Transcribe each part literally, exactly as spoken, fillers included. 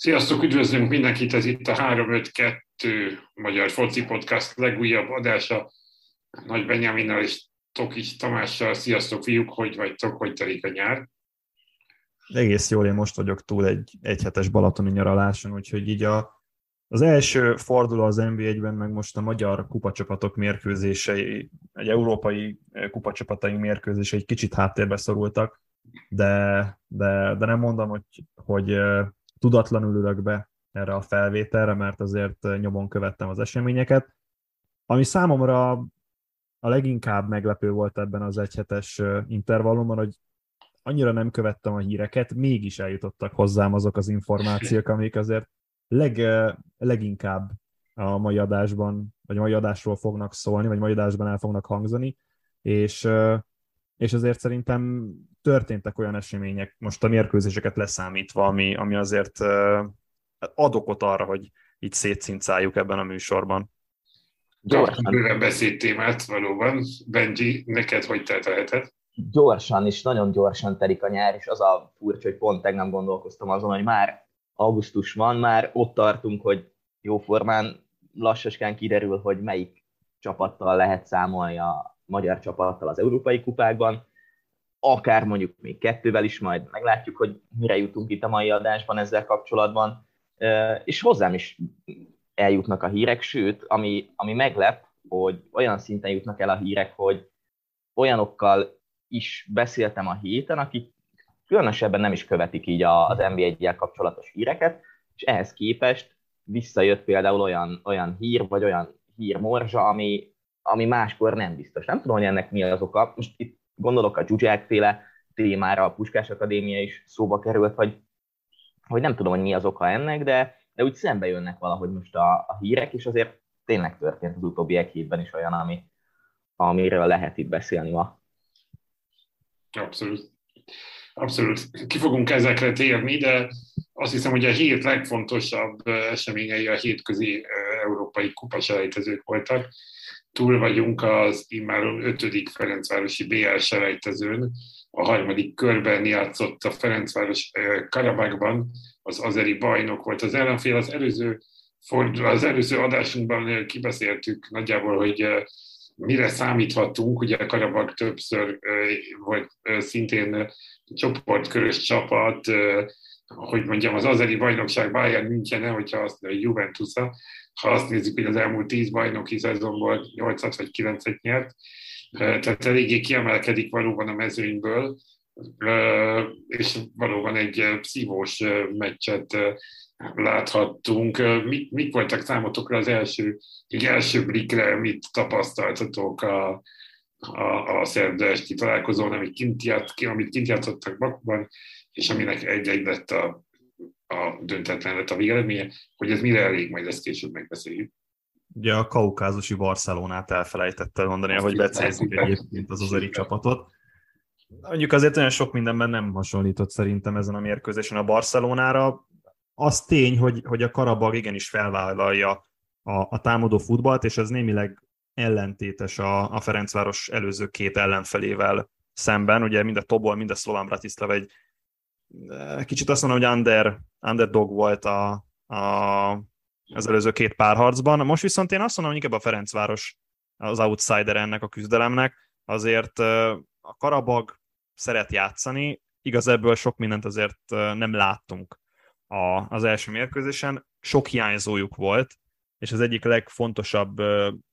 Sziasztok, üdvözlünk mindenkit, ez itt a három öt kettő Magyar Foci Podcast legújabb adása Nagy Benyaminnal és Toki Tamással. Sziasztok fiúk, hogy vagytok, hogy telik a nyár? Egész jól, én most vagyok túl egy egyhetes balatoni nyaraláson, úgyhogy így a, az első forduló az en bé egyben, meg most a magyar kupacsapatok mérkőzései, egy európai kupacsapataink mérkőzései egy kicsit háttérbe szorultak, de, de, de nem mondom, hogy... hogy tudatlanul ülök be erre a felvételre, mert azért nyomon követtem az eseményeket. Ami számomra a leginkább meglepő volt ebben az egyhetes intervallumban, hogy annyira nem követtem a híreket, mégis eljutottak hozzám azok az információk, amik azért leg, leginkább a mai adásban, vagy a mai adásról fognak szólni, vagy mai adásban el fognak hangzani, és, és azért szerintem történtek olyan események, most a mérkőzéseket leszámítva, ami, ami azért ad okot arra, hogy így szétszincáljuk ebben a műsorban. Gyorsan. Bőven beszédtémát valóban. Benji, neked hogy telt a heted? Gyorsan és nagyon gyorsan telik a nyár, és az a furcsa, hogy pont tegnap gondolkoztam azon, hogy már augusztus van, már ott tartunk, hogy jóformán lassaskán kiderül, hogy melyik csapattal lehet számolni, a magyar csapattal az európai kupákban, akár mondjuk még kettővel is, majd meglátjuk, hogy mire jutunk itt a mai adásban ezzel kapcsolatban, és hozzám is eljutnak a hírek, sőt, ami, ami meglep, hogy olyan szinten jutnak el a hírek, hogy olyanokkal is beszéltem a héten, akik különösebben nem is követik így az en bé egyel kapcsolatos híreket, és ehhez képest visszajött például olyan, olyan hír, vagy olyan hírmorzsa, ami, ami máskor nem biztos. Nem tudom, hogy ennek mi az oka. Most itt gondolok a Dzsudzsák-féle témára, a Puskás Akadémia is szóba került, hogy, hogy nem tudom, hogy mi az oka ennek, de, de úgy szembe jönnek valahogy most a, a hírek, és azért tényleg történt az utóbbi egy hétben is olyan, ami, amiről lehet itt beszélni ma. Abszolút. Abszolút. Ki fogunk ezekre térni, de azt hiszem, hogy a hét legfontosabb eseményei a hétközi európai kupaselejtezők voltak. Túl vagyunk az immáron ötödik ferencvárosi bé el-selejtezőn. A harmadik körben játszott a Ferencváros Karabakban, az azeri bajnok volt az ellenfél. Az előző, fordul, az előző adásunkban kibeszéltük nagyjából, hogy mire számíthatunk. Ugye a Karabak többször volt szintén csoportkörös csapat, hogy mondjam, az azeri bajnokság Bayern München, hogyha azt mondja, Juventus-a. Ha azt nézzük, hogy az elmúlt tíz bajnoki szezonból nyolcat vagy kilencet nyert, tehát eléggé kiemelkedik valóban a mezőnyből, és valóban egy szívós meccset láthattunk. Mik, mik voltak számotokra az első, egy első blikre, mit tapasztaltatok a, a, a szerda esti találkozón, amit kint, ját, amit kint játszottak Bakuban, és aminek egy-egy lett a a döntetlen lett a végeredménye, hogy ez mire elég, majd ezt később megbeszéljük. Ugye a kaukázusi Barcelonát elfelejtette mondani, azt hogy becézik egyébként az azeri csapatot. Mondjuk azért olyan sok mindenben nem hasonlított szerintem ezen a mérkőzésen a Barcelonára. Az tény, hogy, hogy a Karabag igenis felvállalja a, a támadó futballt, és ez némileg ellentétes a, a Ferencváros előző két ellenfelével szemben. Ugye mind a Tobol, mind a Szlován Bratislava egy kicsit azt mondom, hogy under, underdog volt a, a, az előző két párharcban. Most viszont én azt mondom, hogy inkább a Ferencváros az outsider ennek a küzdelemnek. Azért a Karabag szeret játszani, igaz, ebből sok mindent azért nem láttunk a, az első mérkőzésen. Sok hiányzójuk volt, és az egyik legfontosabb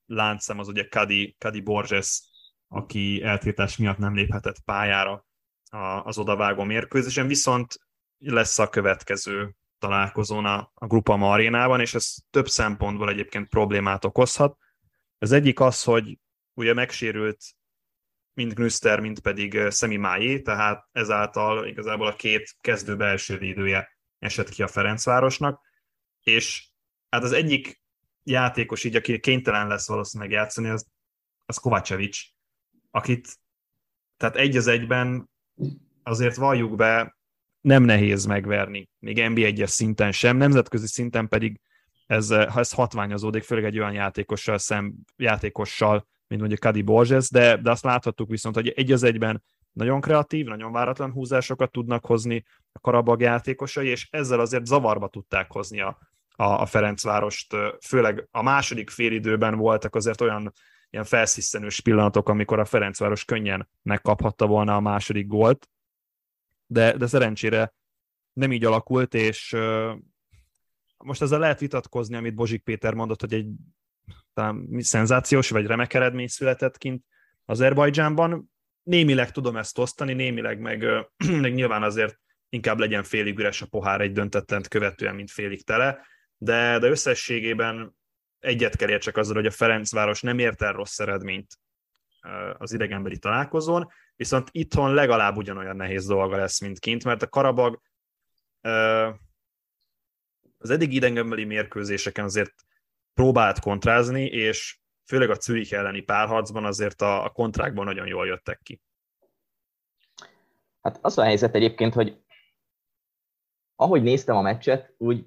láncszem az ugye Kadi, Kadi Borges, aki eltiltás miatt nem léphetett pályára az odavágó mérkőzésen, viszont lesz a következő találkozón a, a Groupama Arénában, és ez több szempontból egyébként problémát okozhat. Az egyik az, hogy ugye megsérült mind Gnüster, mind pedig Szemi Májé, tehát ezáltal igazából a két kezdő belső védője esett ki a Ferencvárosnak, és hát az egyik játékos így, aki kénytelen lesz valószínűleg játszani, az, az Kovácsevics, akit tehát egy az egyben azért valljuk be, nem nehéz megverni, még en bé egyes szinten sem, nemzetközi szinten pedig ez, ha ez hatványozódik, főleg egy olyan játékossal, szem, játékossal mint mondjuk Kadi Borges, de, de azt láthattuk viszont, hogy egy az egyben Nagyon kreatív, nagyon váratlan húzásokat tudnak hozni a Karabag játékosai, és ezzel azért zavarba tudták hozni a, a Ferencvárost. Főleg a második félidőben voltak azért olyan ilyen felsziszenős pillanatok, amikor a Ferencváros könnyen megkaphatta volna a második gólt, de, de szerencsére nem így alakult, és most ezzel lehet vitatkozni, amit Bozsik Péter mondott, hogy egy talán szenzációs vagy remek eredmény született kint Azerbajdzsánban. Némileg tudom ezt osztani, némileg meg, meg nyilván azért inkább legyen félig üres a pohár egy döntetlent követően, mint félig tele, de, de összességében egyet kell értsek azzal, hogy a Ferencváros nem ért el rossz eredményt az idegenbeli találkozón, viszont itthon legalább ugyanolyan nehéz dolga lesz, mint kint, mert a Karabag az eddig idegenbeli mérkőzéseken azért próbált kontrázni, és főleg a Zürich elleni párharcban azért a, a kontrákban nagyon jól jöttek ki. Hát az a helyzet egyébként, hogy ahogy néztem a meccset, úgy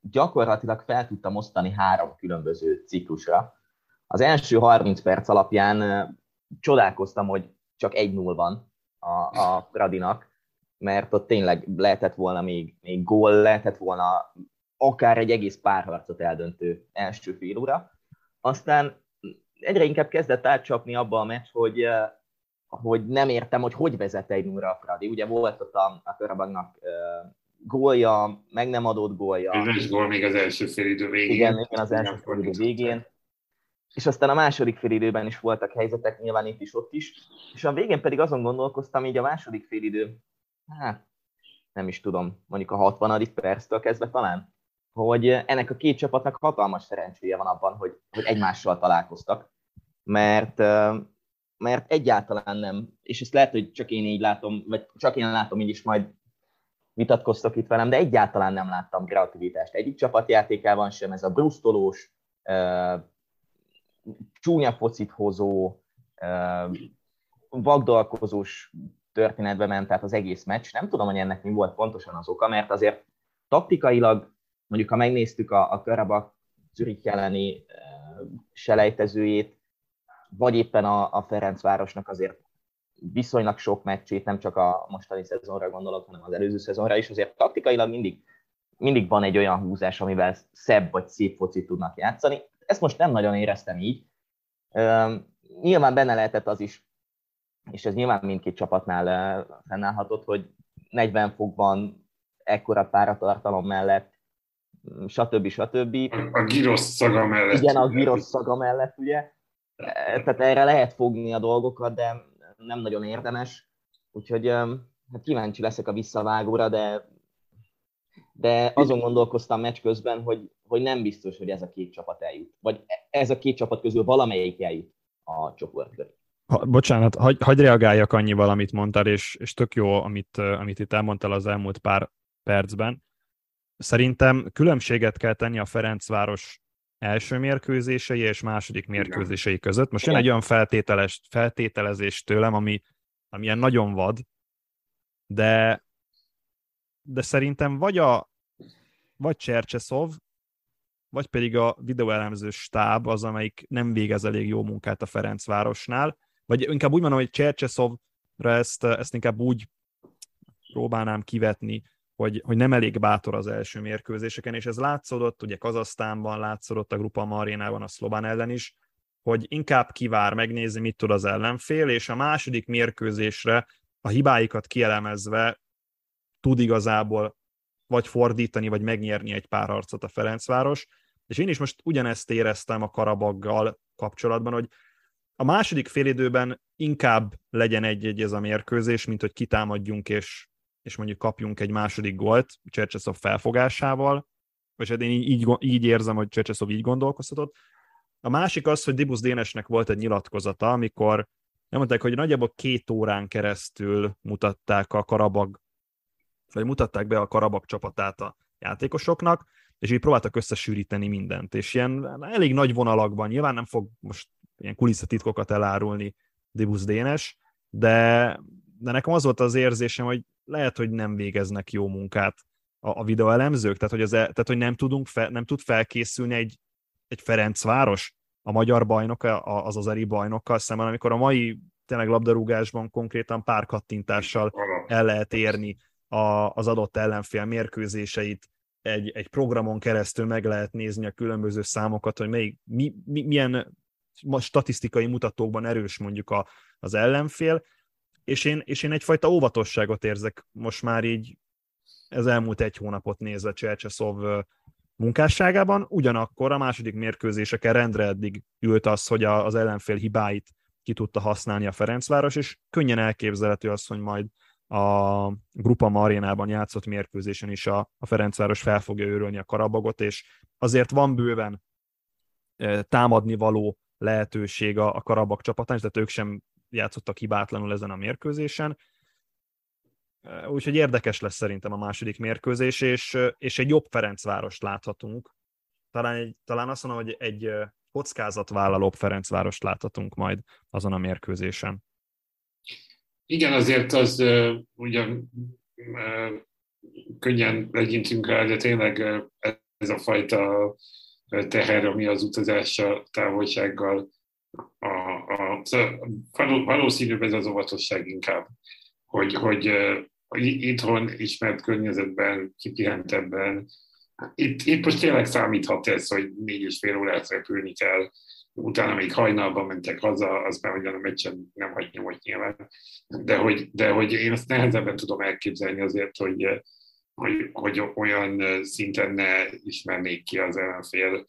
gyakorlatilag fel tudtam osztani három különböző ciklusra. Az első harminc perc alapján csodálkoztam, hogy csak egy null van a, a Fradinak, mert ott tényleg lehetett volna még, még gól, lehetett volna akár egy egész párharcot eldöntő első fél óra. Aztán egyre inkább kezdett átcsapni abba a meccs, hogy, hogy nem értem, hogy hogy vezet egy nulla a Fradi. Ugye volt ott a, a Karabagnak gólja, meg nem adott gólja. Ez gól még az első félidő végén. Igen, igen, az első félidő végén. És aztán a második félidőben is voltak helyzetek, nyilván itt is, ott is. És a végén pedig azon gondolkoztam, így a második félidő, hát nem is tudom, mondjuk a hatvanadik perctől kezdve talán, hogy ennek a két csapatnak hatalmas szerencséje van abban, hogy, hogy egymással találkoztak, mert, mert egyáltalán nem, és ezt lehet, hogy csak én így látom, vagy csak én látom így is, majd vitatkoztok itt velem, de egyáltalán nem láttam kreativitást. Egyik csapatjátékában sem, ez a brusztolós, csúnya focit hozó, vagdalkozós történetbe ment, tehát az egész meccs. Nem tudom, hogy ennek mi volt pontosan az oka, mert azért taktikailag, mondjuk ha megnéztük a, a Karabak Zürich elleni e, selejtezőjét, vagy éppen a, a Ferencvárosnak azért viszonylag sok meccsét, nem csak a mostani szezonra gondolok, hanem az előző szezonra is, azért taktikailag mindig, mindig van egy olyan húzás, amivel szebb vagy szép focit tudnak játszani. Ezt most nem nagyon éreztem így. E, nyilván benne lehetett az is, és ez nyilván mindkét csapatnál fennállhatott, hogy negyven fokban ekkora páratartalom mellett stb. stb. A gyrosz szaga mellett. Igen, a gyrosz szaga mellett, ugye. Tehát erre lehet fogni a dolgokat, de nem nagyon érdemes. Úgyhogy hát kíváncsi leszek a visszavágóra, de, de azon gondolkoztam meccs közben, hogy, hogy nem biztos, hogy ez a két csapat eljut. Vagy ez a két csapat közül valamelyik eljut a csoportköré. Ha, bocsánat, hagy, hagy reagáljak annyival, amit mondtál, és, és tök jó, amit, amit itt elmondtál az elmúlt pár percben. Szerintem különbséget kell tenni a Ferencváros első mérkőzései és második mérkőzései között. Most jön egy olyan feltételes, feltételezés tőlem, ami, ami ilyen nagyon vad, de, de szerintem vagy a vagy Csercseszov, vagy pedig a videóelemző stáb az, amelyik nem végez elég jó munkát a Ferencvárosnál, vagy inkább úgy mondom, hogy Csercseszovra ezt, ezt inkább úgy próbálnám kivetni, Hogy, hogy nem elég bátor az első mérkőzéseken, és ez látszódott, ugye Kazahsztánban látszódott, a Groupama Arénában, a szlován ellen is, hogy inkább kivár megnézni, mit tud az ellenfél, és a második mérkőzésre a hibáikat kielemezve tud igazából vagy fordítani, vagy megnyerni egy pár harcot a Ferencváros. És én is most ugyanezt éreztem a Karabaggal kapcsolatban, hogy a második félidőben inkább legyen egy-egy ez a mérkőzés, mint hogy kitámadjunk és és mondjuk kapjunk egy második gólt Csercseszov felfogásával, és én így, így érzem, hogy Csercseszov így gondolkoztatott. A másik az, hogy Dibusz Dénesnek volt egy nyilatkozata, amikor nem mondták, hogy nagyjából két órán keresztül mutatták a Karabag, vagy mutatták be a Karabag csapatát a játékosoknak, és így próbáltak összesűríteni mindent, és ilyen elég nagy vonalakban, nyilván nem fog most ilyen kulisszatitkokat elárulni Dibusz Dénes, de, de nekem az volt az érzésem, hogy lehet, hogy nem végeznek jó munkát a, a videóelemzők, tehát hogy, az, tehát, hogy nem, tudunk fe, nem tud felkészülni egy, egy Ferencváros, a magyar bajnoka, az azeri bajnokkal szemben, amikor a mai tényleg labdarúgásban konkrétan pár kattintással el lehet érni a, az adott ellenfél mérkőzéseit, egy, egy programon keresztül meg lehet nézni a különböző számokat, hogy melyik, mi, mi, milyen statisztikai mutatókban erős mondjuk a, az ellenfél, és én, és én egyfajta óvatosságot érzek most már így ez elmúlt egy hónapot nézve Csercseszov munkásságában, ugyanakkor a második mérkőzéseken rendre eddig ült az, hogy a, az ellenfél hibáit ki tudta használni a Ferencváros, és könnyen elképzelhető az, hogy majd a Groupama Arénában játszott mérkőzésen is a, a Ferencváros fel fogja őrölni a Karabagot, és azért van bőven támadni való lehetőség a, a Karabak csapatán, tehát ők sem játszottak hibátlanul ezen a mérkőzésen. Úgyhogy érdekes lesz szerintem a második mérkőzés, és, és egy jobb Ferencvárost láthatunk. Talán, egy, talán azt mondom, hogy egy kockázatvállalóbb Ferencvárost láthatunk majd azon a mérkőzésen. Igen, azért az uh, ugyan uh, könnyen legyintünk rá, de tényleg uh, ez a fajta teher, ami az utazással, távolsággal, a, a, való, valószínűbb ez az óvatosság inkább, hogy, hogy uh, itthon ismert környezetben, kipihentebben, itt, itt most tényleg számíthat ez, hogy négy és fél órát repülni kell, utána még hajnalban mentek haza, az már ugyan a meccsen nem hagy nyomot nyilván, de hogy, de hogy én azt nehezebben tudom elképzelni azért, hogy, hogy, hogy olyan szinten ne ismernék ki az ellenfél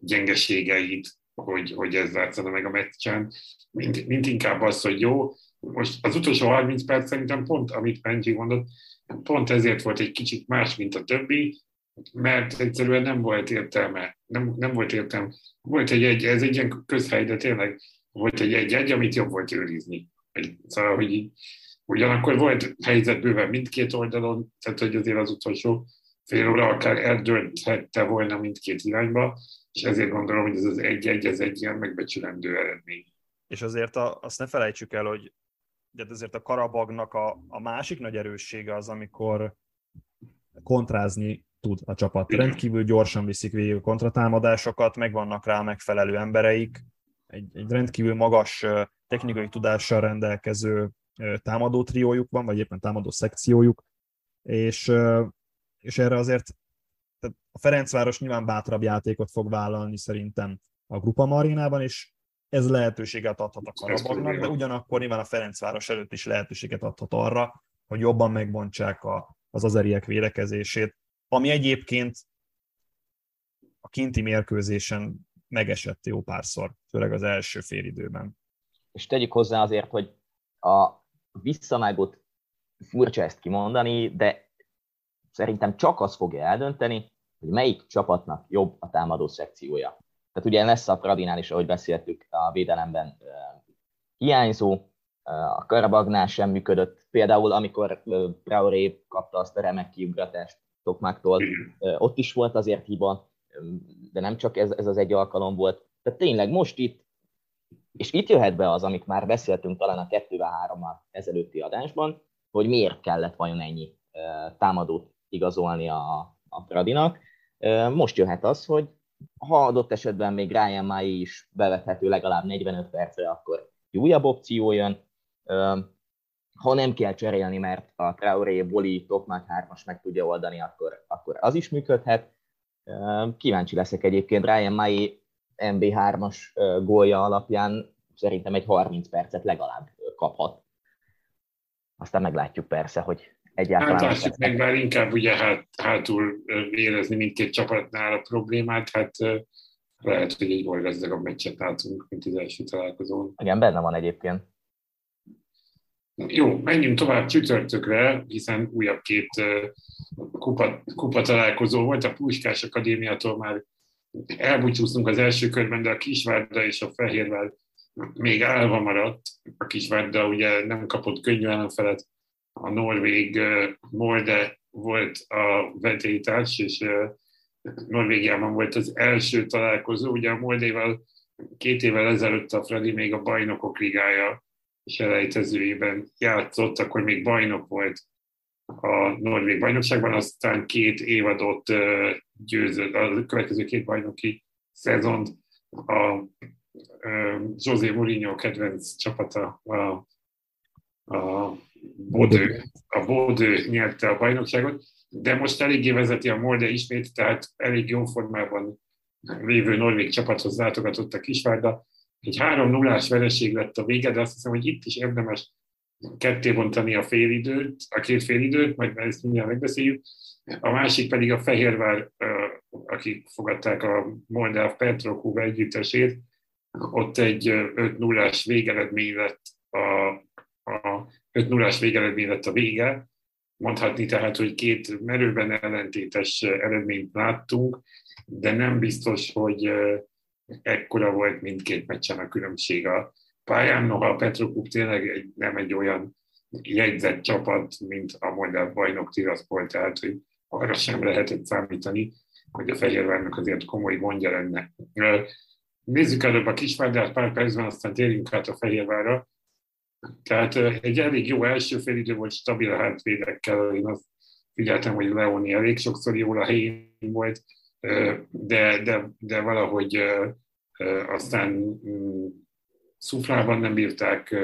gyengeségeit, hogy, hogy ez látszana meg a meccsen, mint, mint inkább az, hogy jó, most az utolsó harminc perc szerintem pont, amit Benji mondott, pont ezért volt egy kicsit más, mint a többi, mert egyszerűen nem volt értelme, nem, nem volt értelme, volt egy, egy, ez egy ilyen közhely, de tényleg volt egy egy-egy, amit jobb volt őrizni. Szóval, hogy így, ugyanakkor volt helyzet bőven mindkét oldalon, tehát hogy azért az utolsó fél óra akár eldönthette volna mindkét irányba, és ezért gondolom, hogy ez az egy-egy, ez egy ilyen megbecsülendő eredmény. És azért a, azt ne felejtsük el, hogy de azért a Karabagnak a, a másik nagy erőssége az, amikor kontrázni tud a csapat. Rendkívül gyorsan viszik végig a kontratámadásokat, megvannak rá megfelelő embereik, egy, egy rendkívül magas technikai tudással rendelkező támadó triójuk van, vagy éppen támadó szekciójuk, és, és erre azért tehát a Ferencváros nyilván bátrabb játékot fog vállalni szerintem a Groupama Arénában, és ez lehetőséget adhat a Karabagnak, de ugyanakkor nyilván a Ferencváros előtt is lehetőséget adhat arra, hogy jobban megbontsák a, az azeriek védekezését, ami egyébként a kinti mérkőzésen megesett jó párszor, főleg az első félidőben. És tegyük hozzá azért, hogy a visszavágott, furcsa ezt kimondani, de szerintem csak az fogja eldönteni, hogy melyik csapatnak jobb a támadó szekciója. Tehát ugye lesz a Pradinál is, ahogy beszéltük, a védelemben hiányzó, a Karabagnál sem működött. Például amikor Traoré kapta azt a remek kiugratást Tokmáktól, ott is volt azért hiba, de nem csak ez, ez az egy alkalom volt. Tehát tényleg most itt, és itt jöhet be az, amit már beszéltünk talán a kettő-hárommal ezelőtti adásban, hogy miért kellett vajon ennyi támadót igazolni a, a Fradinak. Most jöhet az, hogy ha adott esetben még Ryan Mai is bevethető legalább negyvenöt percre, akkor újabb opció jön. Ha nem kell cserélni, mert a Traoré, Boli, Tokmak hármas meg tudja oldani, akkor, akkor az is működhet. Kíváncsi leszek egyébként, Ryan Mai en bé hármas gólja alapján szerintem egy harminc percet legalább kaphat. Aztán meglátjuk persze, hogy egyáltalán... Hát lássuk meg már inkább ugye hát, hátul érezni mindkét csapatnál a problémát, hát lehet, hogy egy bolygazdagabb meccset látunk, mint az első találkozón. Igen, benne van egyébként. Jó, menjünk tovább csütörtökre, hiszen újabb két kupa, kupa találkozó volt, a Puskás Akadémiától már elbúcsúztunk az első körben, de a Kisvárda és a Fehérvár még állva maradt. A Kisvárda ugye nem kapott könnyű ellenfelet, a norvég Molde volt a vetélytárs, és Norvégiában volt az első találkozó, ugye a Moldéval két évvel ezelőtt a Fradi még a Bajnokok Ligája selejtezőjében játszott, akkor még bajnok volt a norvég bajnokságban, aztán két évadot győzött, a következő két bajnoki szezont a José Mourinho kedvenc csapata a, a, Bodő, a Bodő nyerte a bajnokságot, de most eléggé vezeti a Molde ismét, tehát elég jó formában lévő norvég csapathoz látogatott a Kisvárda. Egy három nullás vereség lett a vége, de azt hiszem, hogy itt is érdemes ketté bontani a fél időt, a két fél időt, majd ezt mindjárt megbeszéljük. A másik pedig a Fehérvár, akik fogadták a Moldáv Petrocub együttesét, ott egy öt nullás végeredmény lett a, a öt nullás végeredmény lett a vége. Mondhatni tehát, hogy két merőben ellentétes eredményt láttunk, de nem biztos, hogy ekkora volt mindkét meccsen a különbség a pályán. Noha a Petrocub tényleg egy, nem egy olyan jegyzett csapat, mint a Moldáv bajnok Tiraspol, tehát hogy arra sem lehetett számítani, hogy a Fehérvárnak azért komoly gondja lenne. Nézzük előbb a Kisvárdát pár percben, aztán térjünk át a Fehérvárra. Tehát egy elég jó első fél idő volt, stabil a hátvédekkel. Én azt figyeltem, hogy Leoni elég sokszor jól a helyén volt, de, de, de valahogy aztán szuflában nem bírták,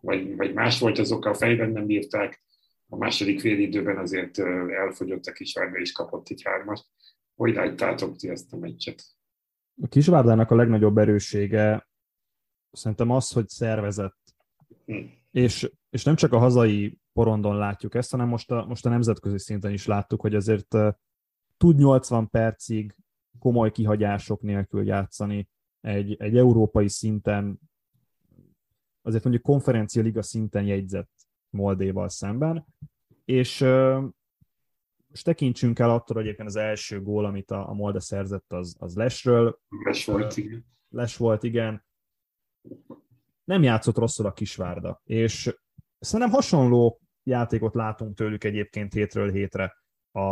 vagy, vagy más volt az oka, a fejben nem bírták. A második fél időben azért elfogyott a Kisvárda, és kapott egy hármast. Hogy láttátok ti ezt a meccset? A Kisvárdának a legnagyobb erőssége szerintem az, hogy szervezett. Hm. És, és nem csak a hazai porondon látjuk ezt, hanem most a, most a nemzetközi szinten is láttuk, hogy azért tud nyolcvan percig komoly kihagyások nélkül játszani egy, egy európai szinten, azért mondjuk konferencia liga szinten jegyzett Moldéval szemben, és most tekintsünk el attól, hogy egyébként az első gól, amit a, a Molde szerzett, az, az lesről. Les volt, igen. Les volt, igen. Nem játszott rosszul a Kisvárda, és szerintem hasonló játékot látunk tőlük egyébként hétről hétre a,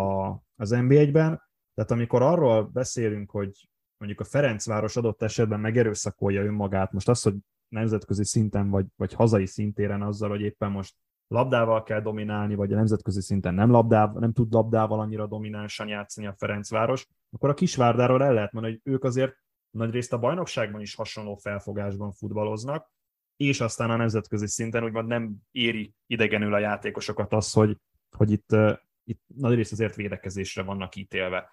az en bé egyben, tehát amikor arról beszélünk, hogy mondjuk a Ferencváros adott esetben megerőszakolja önmagát, most az, hogy nemzetközi szinten vagy, vagy hazai szintéren azzal, hogy éppen most labdával kell dominálni, vagy a nemzetközi szinten nem, labdával, nem tud labdával annyira dominánsan játszani a Ferencváros, akkor a Kisvárdáról el lehet mondani, hogy ők azért nagyrészt a bajnokságban is hasonló felfogásban futballoznak, és aztán a nemzetközi szinten úgymond nem éri idegenül a játékosokat az, hogy, hogy itt, itt nagyrészt azért védekezésre vannak ítélve,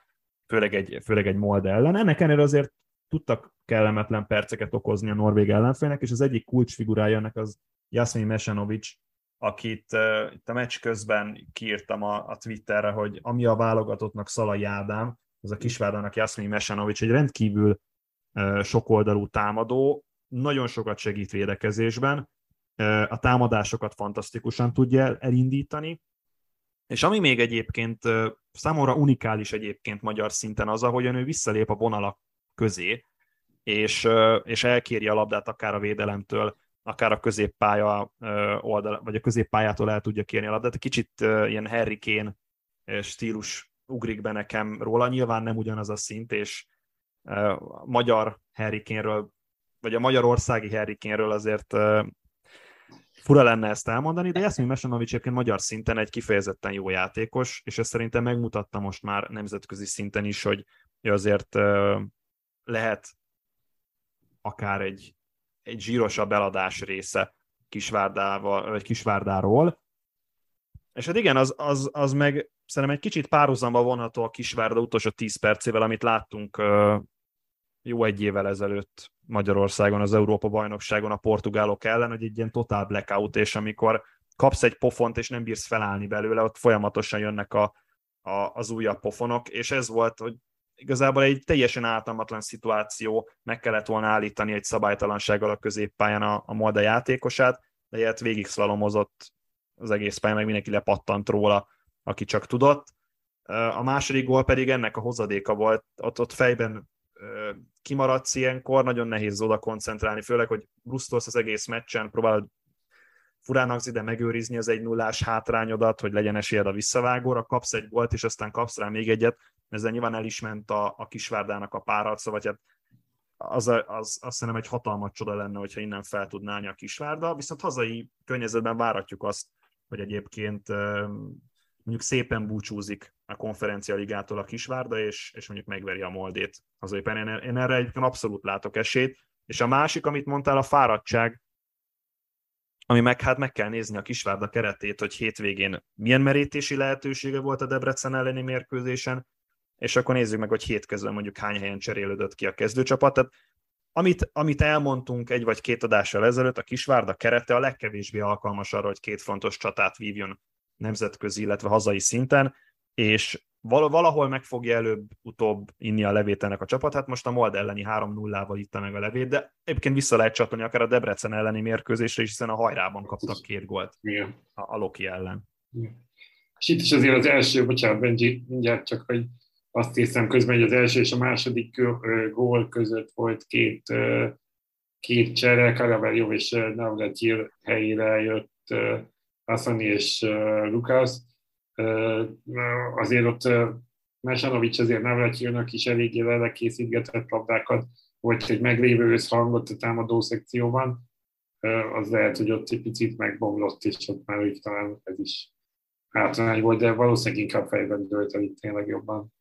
főleg egy, főleg egy Molde ellen. Ennek ennél azért tudtak kellemetlen perceket okozni a norvég ellenfélnek, és az egyik kulcsfigurája ennek az Jasmin Mesanovics, akit uh, itt a meccs közben kiírtam a, a Twitterre, hogy ami a válogatottnak Szalai Ádám, az a Kisvárdának Jasmin Mesanovics, egy rendkívül uh, sokoldalú támadó, nagyon sokat segít védekezésben, uh, a támadásokat fantasztikusan tudja elindítani, és ami még egyébként uh, számomra unikális egyébként magyar szinten az, ahogyan ő visszalép a vonalak közé, és, uh, és elkéri a labdát akár a védelemtől, akár a középpálya oldal, vagy a középpályától el tudja kérni a labdát. Kicsit ilyen Harry Kane stílus ugrik be nekem róla, nyilván nem ugyanaz a szint, és a magyar Harry Kane-ről, vagy a magyarországi Harry Kane-ről azért fura lenne ezt elmondani, de Jasmin Mesanovics egyébként magyar szinten egy kifejezetten jó játékos, és ezt szerintem megmutatta most már nemzetközi szinten is, hogy ő azért lehet akár egy egy zsírosabb eladás része Kisvárdával, vagy Kisvárdáról. És hát igen, az, az, az meg szerintem egy kicsit párhuzamba vonható a Kisvárda utolsó tíz percével, amit láttunk jó egy évvel ezelőtt Magyarországon, az Európa-bajnokságon a portugálok ellen, hogy egy ilyen totál blackout, és amikor kapsz egy pofont, és nem bírsz felállni belőle, ott folyamatosan jönnek a, a, az újabb pofonok, és ez volt, hogy igazából egy teljesen ártalmatlan szituáció, meg kellett volna állítani egy szabálytalansággal a középpályán a, a Molde játékosát, de ilyet végig szlalomozott az egész pályán, meg mindenki lepattant róla, aki csak tudott. A második gól pedig ennek a hozadéka volt, ott, ott fejben kimaradsz ilyenkor, nagyon nehéz oda koncentrálni, főleg, hogy brusztolsz az egész meccsen, próbálod furának ide megőrizni az egy nullás hátrányodat, hogy legyen esélyed a visszavágóra, kapsz egy gólt, és aztán kapsz rá még egyet. Ezzel nyilván el is ment a, a Kisvárdának a párharca, vagy hát az, az, az azt hiszem egy hatalmas csoda lenne, hogyha innen fel tudná állni a Kisvárda, viszont hazai környezetben várhatjuk azt, hogy egyébként mondjuk szépen búcsúzik a konferencia ligától a Kisvárda, és, és mondjuk megveri a Moldét hazai pályán. Én, én erre egyébként abszolút látok esélyt, És a másik, amit mondtál, a fáradtság, ami meg, hát meg kell nézni a Kisvárda keretét, hogy hétvégén milyen merítési lehetősége volt a Debrecen elleni mérkőzésen, és akkor nézzük meg, hogy hétközben mondjuk hány helyen cserélődött ki a kezdőcsapat. Tehát amit, amit elmondtunk egy vagy két adással ezelőtt, a Kisvárda kerete a legkevésbé alkalmas arra, hogy két frontos csatát vívjon nemzetközi, illetve hazai szinten, és valahol meg fogja előbb-utóbb inni a levét ennek a csapat. Hát most a Molde elleni három nullával itta meg a levét, de egyébként vissza lehet csatolni akár a Debrecen elleni mérkőzésre is, hiszen a hajrában kaptak két gólt a, a Loki ellen. Igen. És itt is azért az első, bocsánat Benji, mindjárt csak, hogy azt hiszem közben, hogy az első és a második gól között volt két, két csere, Karaberjov és Navratil helyére jött Hassani és Lukács. Azért ott Mesanovics azért Navratilnak is eléggé lelekészítgetett labdákat, volt egy meglévő összhangot a támadó szekcióban, az lehet, hogy ott egy picit megbomlott, és ott már úgy talán ez is hátrány volt, de valószínűleg inkább fejben dőlt el itt tényleg jobban.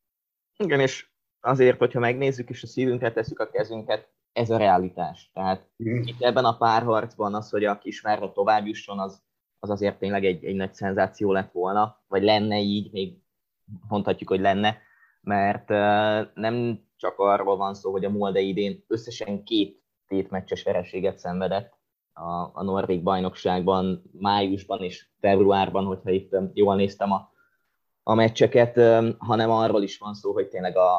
Igen, és azért, hogyha megnézzük és a szívünkre tesszük a kezünket, ez a realitás. Tehát mm. itt ebben a párharcban az, hogy a Kisvárda tovább jusson, az, az azért tényleg egy, egy nagy szenzáció lett volna, vagy lenne így, még mondhatjuk, hogy lenne, mert uh, nem csak arról van szó, hogy a Molde idén összesen két tétmeccses vereséget szenvedett a, a norvég bajnokságban, májusban és februárban, hogyha itt um, jól néztem a a meccseket, hanem arról is van szó, hogy tényleg a,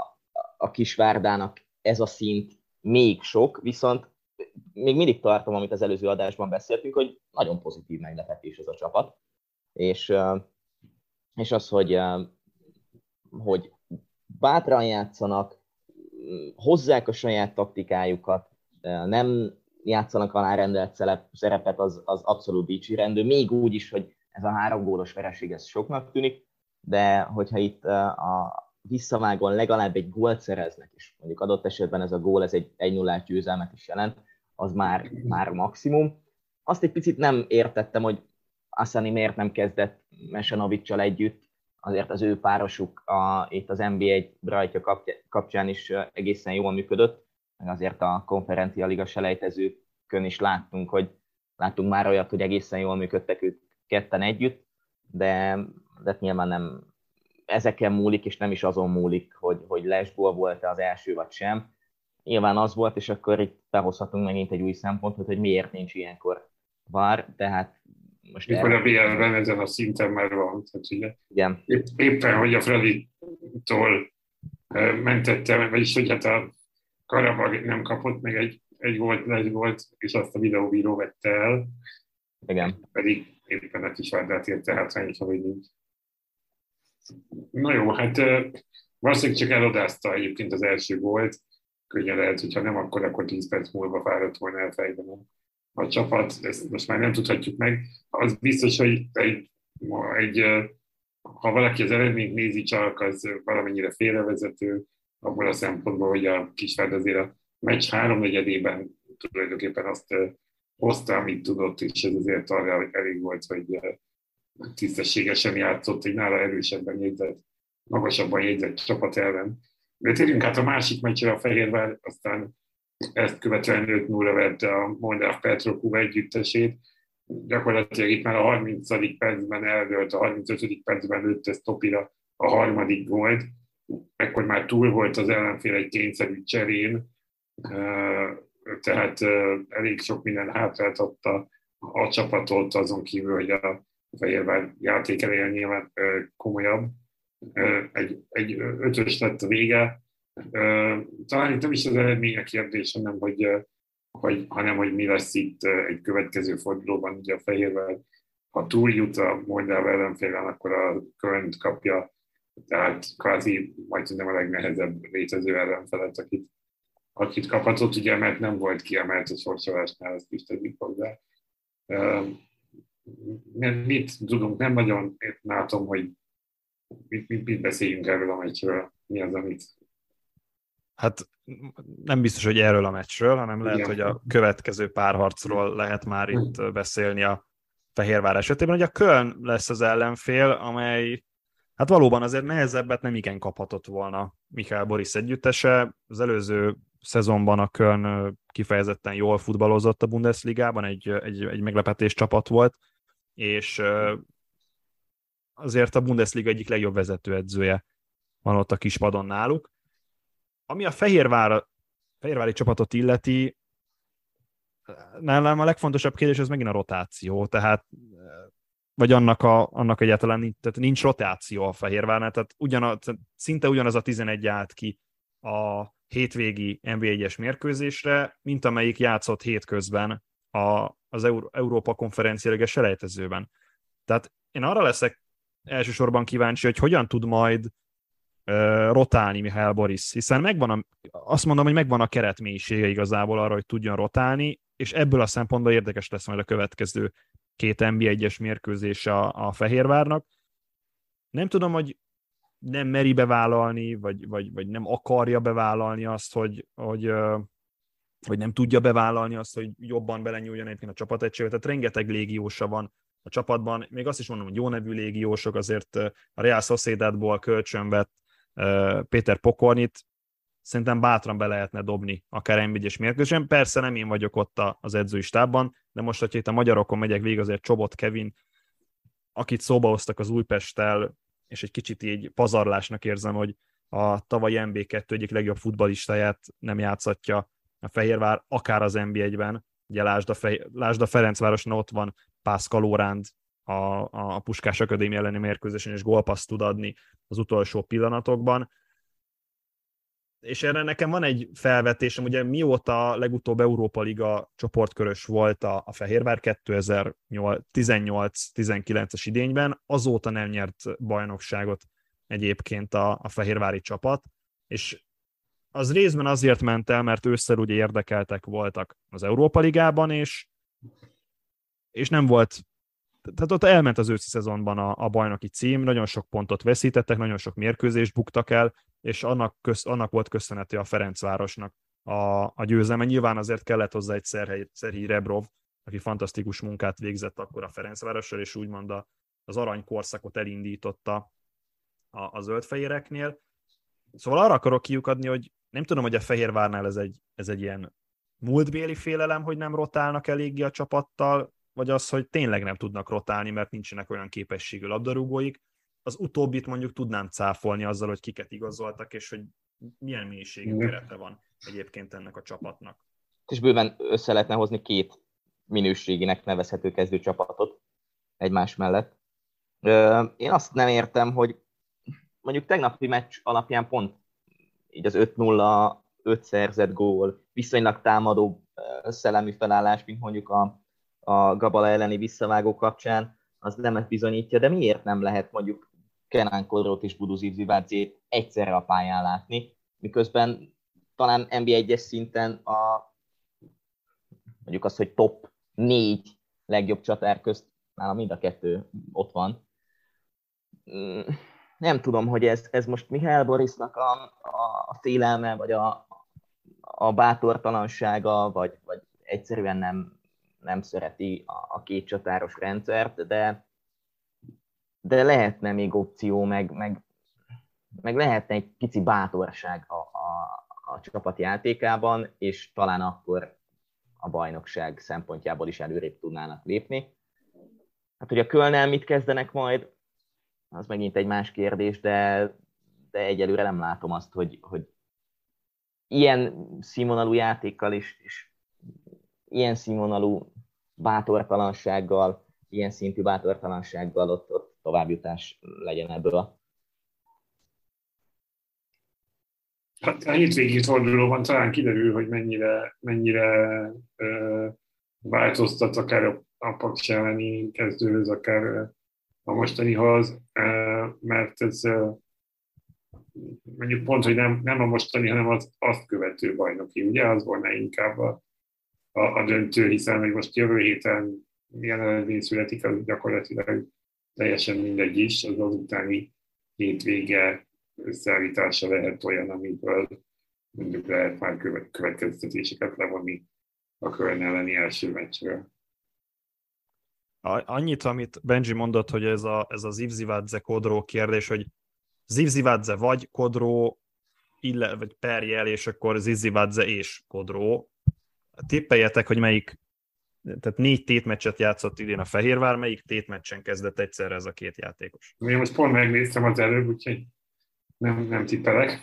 a Kisvárdának ez a szint még sok, viszont még mindig tartom, amit az előző adásban beszéltünk, hogy nagyon pozitív meglepetés ez a csapat, és, és az, hogy, hogy bátran játszanak, hozzák a saját taktikájukat, nem játszanak alárendelt szerepet, az, az abszolút dicsérendő, még úgy is, hogy ez a három gólos vereség ez soknak tűnik, de hogyha itt a visszavágon legalább egy gólt szereznek, és mondjuk adott esetben ez a gól, ez egy egy nullás győzelmet is jelent, az már, már maximum. Azt egy picit nem értettem, hogy Asani miért nem kezdett Mesanovics-sal együtt, azért az ő párosuk a, itt az en bé egy rajtja kapcsán is egészen jól működött, meg azért a konferencia liga selejtezőkön is láttunk, hogy láttunk már olyat, hogy egészen jól működtek ők ketten együtt, de de nyilván nem ezeken múlik, és nem is azon múlik, hogy, hogy lesból volt-e az első, vagy sem. Nyilván az volt, és akkor itt behozhatunk megint egy új szempontot, hogy miért nincs ilyenkor VAR, tehát most... Mikor el... a bé el-ben ezen a szinten már van, tehát ugye... Igen. Éppen, hogy a Fradi-tól mentettem, vagyis hogy hát a Karabak nem kapott meg egy, egy volt, les volt, és azt a videóbíró vette el. Igen. Pedig éppen a Kisvárdát érte hátrány, hogy nincs. Na jó, hát valószínűleg csak elodázta egyébként az első gólt. Könnyen lehet, hogyha nem, akkor akkor tíz perc múlva fáradt volna el fejben a csapat. Ezt most már nem tudhatjuk meg. Az biztos, hogy egy, egy, ha valaki az eredményt nézi csak, az valamennyire félrevezető, abból a szempontból, hogy a Kisvárd azért a meccs háromnegyedében tulajdonképpen azt hozta, amit tudott, és ez azért arra elég volt, hogy tisztességesen játszott egy nála erősebben jegyzett, magasabban jegyzett csapat ellen. De térjünk át a másik meccsre, a Fehérvár, aztán ezt követően öt nullra verte a Molde Petrocub együttesét. Gyakorlatilag itt már a harmincadik percben eldőlt, a harmincötödik percben lőtt ezt Topira a harmadik gólt. Ekkor már túl volt az ellenfél egy kényszerű cserén, tehát uh, elég sok minden hátrált adta a csapatot, azon kívül, hogy a Fehérvár játék elején nyilván uh, komolyabb. Uh, egy, egy ötös lett a vége. Uh, talán itt nem is az eredmény a kérdés, hanem hogy, uh, hogy, hanem hogy mi lesz itt uh, egy következő fordulóban. Ugye a Fehérvár, ha túljut a Moldáv ellenfélen, akkor a Kölnt kapja, tehát kvázi majdnem a legnehezebb létező ellenfelet, akit akit kaphatott, ugye, mert nem volt kiemelt a sorsolásnál, ezt is tegyük hozzá. Mit tudunk, nem nagyon látom, hogy mit, mit, mit beszéljünk erről a meccsről, mi az, amit... Hát nem biztos, hogy erről a meccsről, hanem lehet, igen, hogy a következő párharcról lehet már itt beszélni a Fehérvár esetében, hogy a Köln lesz az ellenfél, amely... Hát valóban azért nehezebbet nem igen kaphatott volna Michael Boris együttese. Az előző szezonban a Köln kifejezetten jól futballozott a Bundesligában, egy, egy, egy meglepetés csapat volt, és azért a Bundesliga egyik legjobb vezetőedzője van ott a kispadon náluk. Ami a Fehérvár, fehérvári csapatot illeti, nálam a legfontosabb kérdés az megint a rotáció, tehát vagy annak, a, annak egyáltalán nincs, tehát nincs rotáció a Fehérvárnál, tehát ugyanaz, szinte ugyanaz a tizenegy állt ki a hétvégi en bé egyes mérkőzésre, mint amelyik játszott hétközben a, az Euró, Európa konferenciára selejtezőben. Tehát én arra leszek elsősorban kíváncsi, hogy hogyan tud majd uh, rotálni Michael Boris, hiszen megvan a, azt mondom, hogy megvan a keretmélysége igazából arra, hogy tudjon rotálni, és ebből a szempontból érdekes lesz majd a következő két en bé egyes mérkőzés a, a Fehérvárnak. Nem tudom, hogy nem meri bevállalni, vagy, vagy, vagy nem akarja bevállalni azt, hogy, hogy, vagy nem tudja bevállalni azt, hogy jobban belenyúljon egyébként a csapategységbe. Tehát rengeteg légiósa van a csapatban. Még azt is mondom, hogy jó nevű légiósok, azért a Real Sociedadból kölcsönvett Péter Pokornyit szerintem bátran be lehetne dobni akár en bé egyes mérkőzésen. Persze nem én vagyok ott az edzői stábban, de most, hogyha itt a magyarokon megyek végig, azért Csobot Kevin, akit szóba hoztak az Újpesttel, és egy kicsit így pazarlásnak érzem, hogy a tavalyi en bé kettő egyik legjobb futballistáját nem játszatja a Fehérvár, akár az en bé egyben. Ugye lásd a, Fej... lásd a Ferencvároson, ott van Pászkal Óránd a, a Puskás Akadémia elleni mérkőzésen, és gólpaszt tud adni az utolsó pillanatokban. És erre nekem van egy felvetésem, ugye mióta legutóbb Európa Liga csoportkörös volt a, a Fehérvár kétezer-tizennyolc tizenkilences idényben, azóta nem nyert bajnokságot egyébként a, a fehérvári csapat, és az részben azért ment el, mert ősszel ugye érdekeltek voltak az Európa Ligában, és, és nem volt, tehát ott elment az őszi szezonban a, a bajnoki cím, nagyon sok pontot veszítettek, nagyon sok mérkőzést buktak el, és annak, köz, annak volt köszönhető a Ferencvárosnak a, a győzelme. Nyilván azért kellett hozzá egy Szerhely, Szerhíj Rebrov, aki fantasztikus munkát végzett akkor a Ferencvárosról, és úgymond a, az aranykorszakot elindította a, a zöldfehéreknél. Szóval arra akarok kiukadni, hogy nem tudom, hogy a Fehérvárnál ez egy, ez egy ilyen múltbéli félelem, hogy nem rotálnak eléggé a csapattal, vagy az, hogy tényleg nem tudnak rotálni, mert nincsenek olyan képességű labdarúgóik. Az utóbbit mondjuk tudnám cáfolni azzal, hogy kiket igazoltak, és hogy milyen mélységű kerete van egyébként ennek a csapatnak. És bőven össze lehetne hozni két minőséginek nevezhető kezdőcsapatot egymás mellett. Én azt nem értem, hogy mondjuk tegnapi meccs alapján pont így az öt nulla, öt szerzett gól, viszonylag támadó szellemű felállás, mint mondjuk a, a Gabala elleni visszavágó kapcsán, az nemet bizonyítja, de miért nem lehet mondjuk Kenán Kodrót és Buduzi Zivácét egyszerre a pályán látni, miközben talán en bé egyes szinten a, mondjuk az, hogy top négy legjobb csatár közt nálam mind a kettő ott van. Nem tudom, hogy ez, ez most Michael Borisnak a, a félelme, vagy a, a bátortalansága, vagy, vagy egyszerűen nem, nem szereti a, a két csatáros rendszert, de, de lehetne még opció, meg, meg, meg lehetne egy pici bátorság a, a, a csapat játékában, és talán akkor a bajnokság szempontjából is előrébb tudnának lépni. Hát, hogy a Kölnnel mit kezdenek majd, az megint egy más kérdés, de, de egyelőre nem látom azt, hogy, hogy ilyen színvonalú játékkal is, és ilyen színvonalú bátortalansággal, ilyen szintű bátortalansággal ott, ott továbbjutás legyen ebből. Hát a hétvégi fordulóban talán kiderül, hogy mennyire, mennyire ö, változtat akár a, a Paks elleni kezdőhöz, akár a mostanihoz, ö, mert ez ö, mondjuk pont, hogy nem, nem a mostani, hanem az azt követő bajnoki, ugye? Az volna inkább a a döntő, hiszen hogy most jövő héten milyen eredmény születik, az gyakorlatilag teljesen mindegy is, az azutáni hétvége összeállítása lehet olyan, amiből mondjuk lehet már követ- következtetéseket levonni a Köln elleni első meccsről. Annyit, amit Benji mondott, hogy ez a, ez a Zivzivadze-Kodró kérdés, hogy Zivzivadze vagy Kodró ille, vagy perjel, és akkor Zizivadze és Kodró. Tippeljetek, hogy melyik, tehát négy tétmeccset játszott idén a Fehérvár, melyik tétmeccsen kezdett egyszerre ez a két játékos? Én most pont megnéztem az előbb, úgyhogy nem, nem tippelek.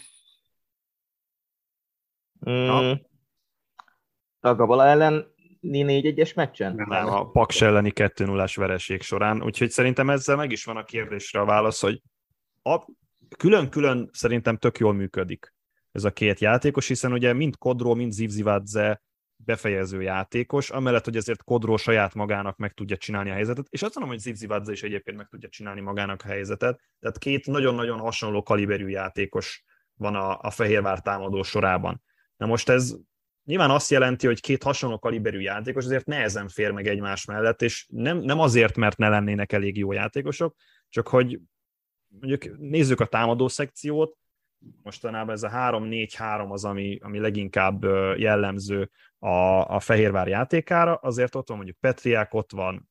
Mm. A Gabala ellen négy egyes meccsen? Nem, nem, a Paks elleni kettő nullás vereség során, úgyhogy szerintem ezzel meg is van a kérdésre a válasz, hogy a, külön-külön szerintem tök jól működik ez a két játékos, hiszen ugye mind Kodró, mind Zivzivadze befejező játékos, amellett, hogy ezért Kodró saját magának meg tudja csinálni a helyzetet, és azt mondom, hogy Zivzivadze is egyébként meg tudja csinálni magának a helyzetet, tehát két nagyon-nagyon hasonló kaliberű játékos van a, a Fehérvár támadó sorában. Na most ez nyilván azt jelenti, hogy két hasonló kaliberű játékos azért nehezen fér meg egymás mellett, és nem, nem azért, mert ne lennének elég jó játékosok, csak hogy mondjuk nézzük a támadó szekciót, mostanában ez a három négy három az, ami, ami leginkább jellemző a, a Fehérvár játékára, azért ott van mondjuk Petriák, ott van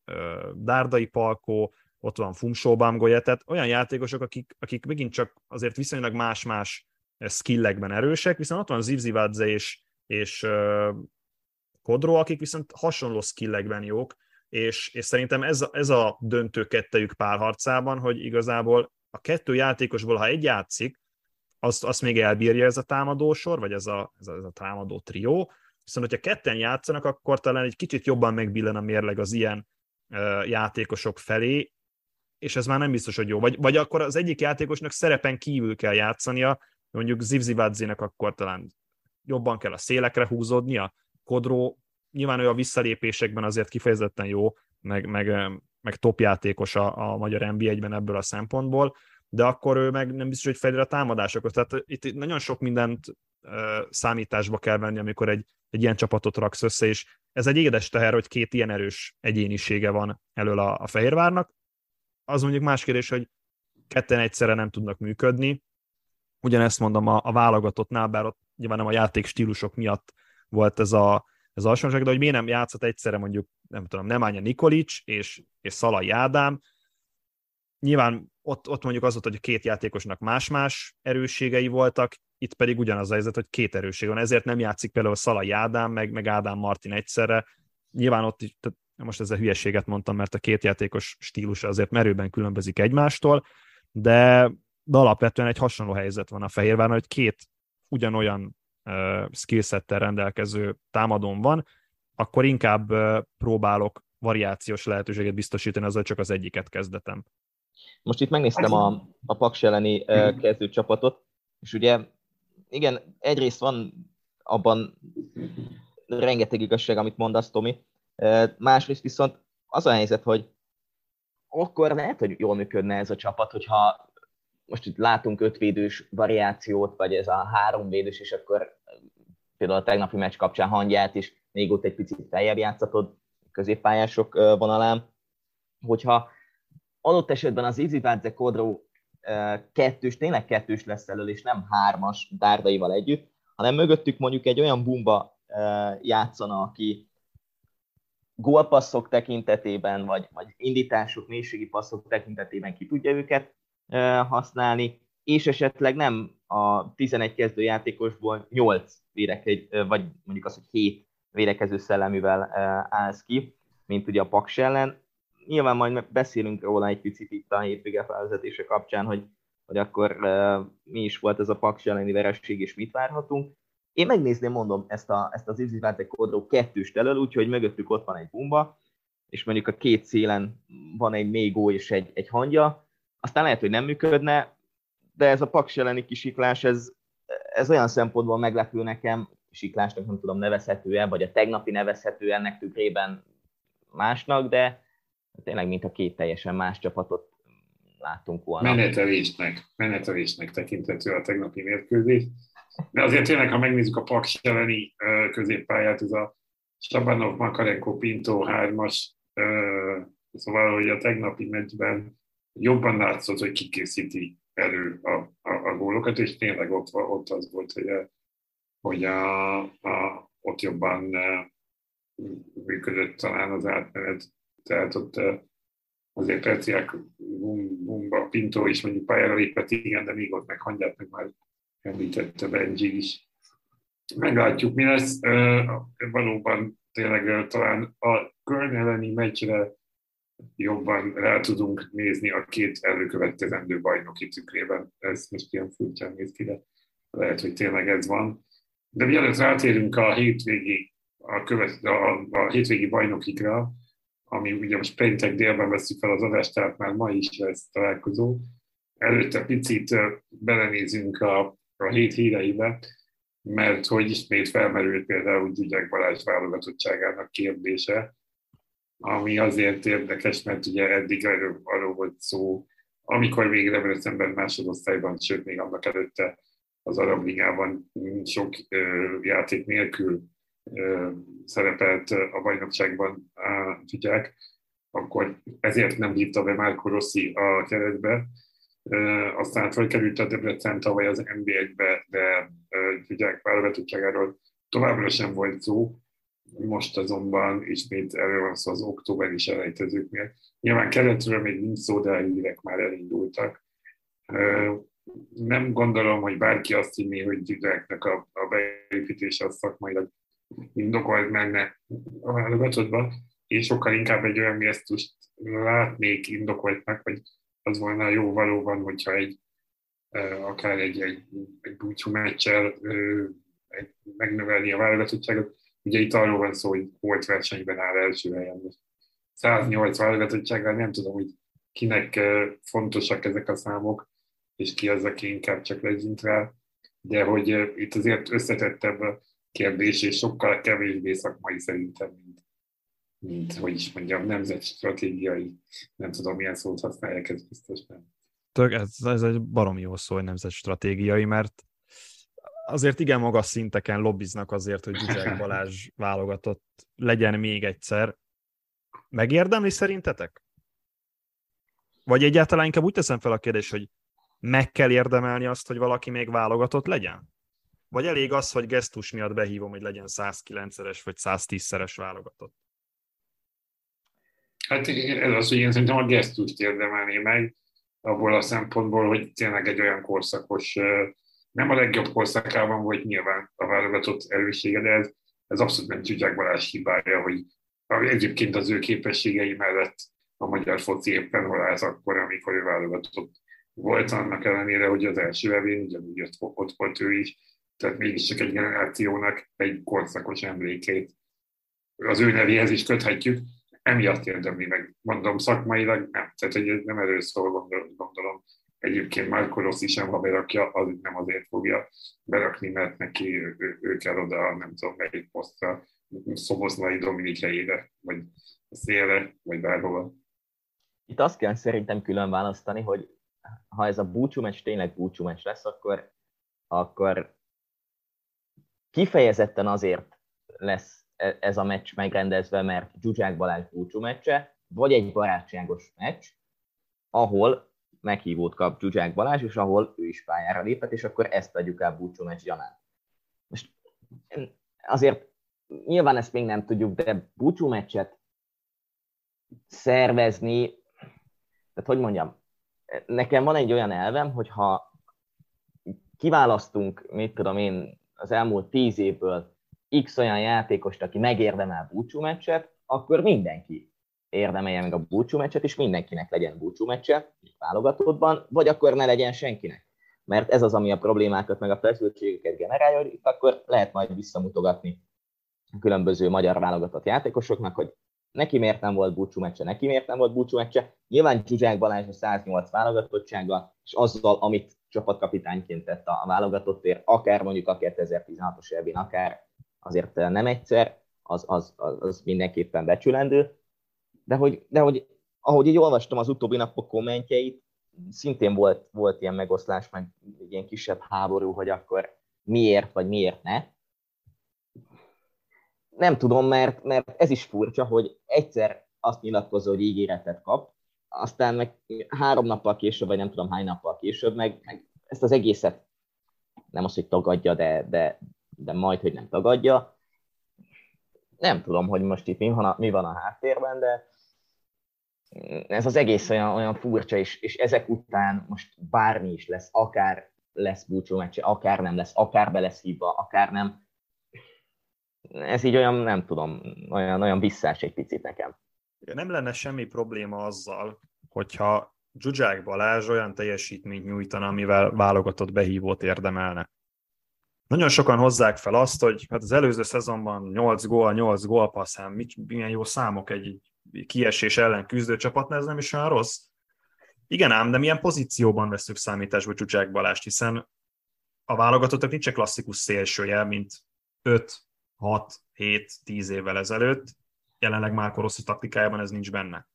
Dárdai Palkó, ott van Fumsóbámgolya, tehát olyan játékosok, akik, akik megint csak azért viszonylag más-más skillekben erősek, viszont ott van Zivzivadze és és uh, Kodró, akik viszont hasonló skillekben jók, és, és szerintem ez a, ez a döntő kettejük párharcában, hogy igazából a kettő játékosból, ha egy játszik, azt, azt még elbírja ez a támadósor, vagy ez a, ez a, ez a támadó trió, viszont hogyha ketten játszanak, akkor talán egy kicsit jobban megbillen a mérleg az ilyen uh, játékosok felé, és ez már nem biztos, hogy jó. Vagy, vagy akkor az egyik játékosnak szerepen kívül kell játszania, mondjuk Zivzivadzének akkor talán jobban kell a szélekre húzódnia. Kodró nyilván ő a visszalépésekben azért kifejezetten jó, meg, meg, meg top játékos a, a magyar en bé egyben ebből a szempontból, de akkor ő meg nem biztos, hogy felír a támadásokat. Tehát itt nagyon sok mindent uh, számításba kell venni, amikor egy, egy ilyen csapatot raksz össze, és ez egy édes teher, hogy két ilyen erős egyénisége van elől a, a Fehérvárnak. Az mondjuk más kérdés, hogy ketten egyszerre nem tudnak működni. Ugyanezt mondom a, a válogatottnál, bár ott nyilván nem a játék stílusok miatt volt ez a, ez a hasonlóság, de hogy miért nem játszott egyszerre mondjuk, nem tudom, Nemanja Nikolic és, és Szalai Ádám. Nyilván ott, ott mondjuk az volt, hogy a két játékosnak más-más erősségei voltak, itt pedig ugyanaz a helyzet, hogy két erősség van, ezért nem játszik például Szalai Ádám, meg, meg Ádám Martin egyszerre. Nyilván ott, tehát most ezzel hülyeséget mondtam, mert a két játékos stílusa azért merőben különbözik egymástól, de, de alapvetően egy hasonló helyzet van a Fehérvárnál, hogy két ugyanolyan uh, skillsettel rendelkező támadón van, akkor inkább uh, próbálok variációs lehetőséget biztosítani, azzal csak az egyiket kezdetem. Most itt megnéztem a, a Paks elleni uh, kezdő csapatot, és ugye igen, egyrészt van abban rengeteg igazság, amit mondasz, Tomi, uh, másrészt viszont az a helyzet, hogy akkor lehet, hogy jól működne ez a csapat, hogyha most itt látunk ötvédős variációt, vagy ez a háromvédős, és akkor például a tegnapi meccs kapcsán Hangyát is még ott egy picit feljebb játszatod középpályások vonalán. Hogyha adott esetben az Zivzivadze Kodró kettős, tényleg kettős lesz elől, és nem hármas Dárdaival együtt, hanem mögöttük mondjuk egy olyan bumba játszana, aki gólpasszok tekintetében, vagy, vagy indítások, mélységi passzok tekintetében ki tudja őket használni, és esetleg nem a tizenegy kezdő játékosból nyolc védekező, vagy mondjuk az, hogy hét védekező szelleművel állsz ki, mint ugye a Paks ellen. Nyilván majd beszélünk róla egy picit itt a hétvége felvezetése kapcsán, hogy, hogy akkor mi is volt ez a Paks elleni vereség, és mit várhatunk. Én megnézném, mondom, ezt, a, ezt az Zivzivadze Kodró kettőst elől, úgyhogy mögöttük ott van egy bumba, és mondjuk a két szélen van egy Mégó és egy, egy Hangya. Aztán lehet, hogy nem működne, de ez a Paks elleni kisiklás, ez, ez olyan szempontból meglepő nekem, kisiklásnak nem tudom nevezhető-e, vagy a tegnapi nevezhető ennek tükrében másnak, de tényleg mintha két teljesen más csapatot láttunk volna. Menetelésnek, menetelésnek tekintető a tegnapi mérkőzés. De azért tényleg, ha megnézzük a Paks elleni középpályát, ez a Sabanov, Makarenko, Pinto hármas, szóval, hogy a tegnapi meccsben jobban látszott, hogy kikészíti elő a, a, a gólokat, és tényleg ott, ott az volt, hogy, a, hogy a, a, ott jobban működött talán az átmenet. Tehát ott azért Petriák, Bumba, Pintó is mondjuk pályára lépett, igen, de még ott meg Hangyát, meg már említettem Benji is. Meglátjuk, mi lesz. Valóban tényleg talán a Köln elleni meccsre jobban rá tudunk nézni a két előkövetkezendő bajnoki tükrében. Ez most ilyen furcsán néz ki, de lehet, hogy tényleg ez van. De mielőtt rátérünk a hétvégi, a követ, a, a hétvégi bajnokikra, ami ugye most péntek délben veszik fel az adást, tehát már ma is lesz találkozó. Előtte picit belenézünk a, a hét híreibe, mert hogy ismét felmerült például Dzsudzsák Balázs válogatottságának kérdése, ami azért érdekes, mert ugye eddig erről, arról volt szó, amikor végig Debrecenben másodosztályban, sőt még annak előtte az Arab Ligában sok ö, játék nélkül ö, szerepelt a bajnokságban a Dzsudzsák, akkor ezért nem hívta be Marco Rossi a keretbe. Uh, aztán felkerült a Debrecen tavaly az en bé egybe, de uh, Dzsudzsák válogatottságáról továbbra sem volt szó. Most azonban ismét erről van szó az októberi selejtezőknél. Nyilván keletről még nincs szó, de a hírek már elindultak. Uh, nem gondolom, hogy bárki azt hinné, hogy Dzsudzsáknak a, a beépítése az szakmailag indokolt menne a válogatottba. Én sokkal inkább egy olyan gesztust látnék indokoltnak, hogy az volna jó valóban, hogyha egy, akár egy, egy, egy búcsú meccsel egy, megnövelni a válogatottságot. Ugye itt arról van szó, hogy holt versenyben áll első helyen. száznyolc válogatottsággal nem tudom, hogy kinek fontosak ezek a számok, és ki az, aki inkább csak legyint rá, de hogy itt azért összetettebb a kérdés, és sokkal kevésbé szakmai szerintem, mint mint, hogy is mondjam, nemzetstratégiai, nem tudom, milyen szót használják, ez biztos nem. Tök, ez, ez egy baromi jó szó, hogy nemzetstratégiai, mert azért igen magas szinteken lobbiznak azért, hogy Dzsudzsák Balázs válogatott legyen még egyszer. Megérdemli szerintetek? Vagy egyáltalán inkább úgy teszem fel a kérdést, hogy meg kell érdemelni azt, hogy valaki még válogatott legyen? Vagy elég az, hogy gesztus miatt behívom, hogy legyen százkilencszeres vagy száztízszeres válogatott? Hát ez az, hogy én szerintem a gesztust érdemelné meg, abból a szempontból, hogy tényleg egy olyan korszakos, nem a legjobb korszakában volt nyilván a válogatott erőssége, de ez, ez abszolút nem Dzsudzsák Balázs hibája, hogy egyébként az ő képességei mellett a magyar foci éppen hol állt akkor, amikor ő válogatott volt, annak ellenére, hogy az első evén ugyanúgy ott volt ő is, tehát mégis csak egy generációnak egy korszakos emlékét az ő nevéhez is köthetjük, emiatt érdemli meg, mondom, szakmailag nem. Tehát, hogy nem erről szól, gondolom, gondolom. Egyébként Marco Rossi sem, ha berakja, az nem azért fogja berakni, mert neki ő, ő kell oda, nem tudom, melyik posztra, Szoboszlai Dominik helyére, vagy a szélre, vagy bárhova. Itt azt kell szerintem külön választani, hogy ha ez a búcsúmeccs tényleg búcsúmeccs lesz, akkor, akkor kifejezetten azért lesz ez a meccs megrendezve, mert Dzsudzsák Balázs búcsú meccse, vagy egy barátságos meccs, ahol meghívót kap Dzsudzsák Balázs, és ahol ő is pályára lépett, és akkor ezt vegyük el búcsú meccs gyanán. Most azért nyilván ezt még nem tudjuk, de búcsú meccset szervezni, tehát hogy mondjam, nekem van egy olyan elvem, hogy ha kiválasztunk, mit tudom én, az elmúlt tíz évből X olyan játékost, aki megérdemel búcsúmeccset, akkor mindenki érdemelje meg a búcsúmeccset, és mindenkinek legyen búcsúmeccse, válogatottban, vagy akkor ne legyen senkinek. Mert ez az, ami a problémákat, meg a feszültségeket generálja, hogy itt akkor lehet majd visszamutogatni a különböző magyar válogatott játékosoknak, hogy neki miért nem volt búcsúmeccse, neki miért nem volt búcsúmeccse. Nyilván Dzsudzsák Balázs a száznyolc válogatottsággal, és azzal, amit csapatkapitányként tett a válogatottért, akár mondjuk a kétezer-tizenhatos évén, akár azért nem egyszer, az, az, az mindenképpen becsülendő, de hogy, de hogy ahogy így olvastam az utóbbi napok kommentjeit, szintén volt, volt ilyen megoszlás, meg ilyen kisebb háború, hogy akkor miért, vagy miért ne. Nem tudom, mert, mert ez is furcsa, hogy egyszer azt nyilatkozza, hogy ígéretet kap, aztán meg három nappal később, vagy nem tudom hány nappal később, meg, meg ezt az egészet nem az, hogy tagadja, de... de de majd, hogy nem tagadja. Nem tudom, hogy most itt mi van a, mi van a háttérben, de ez az egész olyan, olyan furcsa, és, és ezek után most bármi is lesz, akár lesz búcsú meccse, akár nem lesz, akár be lesz hívva, akár nem. Ez így olyan, nem tudom, olyan, olyan visszás egy picit nekem. Nem lenne semmi probléma azzal, hogyha Dzsudzsák Balázs olyan teljesítményt nyújtana, amivel válogatott behívót érdemelne. Nagyon sokan hozzák fel azt, hogy hát az előző szezonban nyolc gól, nyolc gól passzán, milyen jó számok egy kiesés ellen küzdő csapatnál, ez nem is olyan rossz. Igen ám, de milyen pozícióban veszük számításba Dzsudzsák Balást, hiszen a válogatottak nincs egy klasszikus szélsője, mint öt, hat, hét, tíz évvel ezelőtt, jelenleg már Koroszi taktikájában ez nincs benne.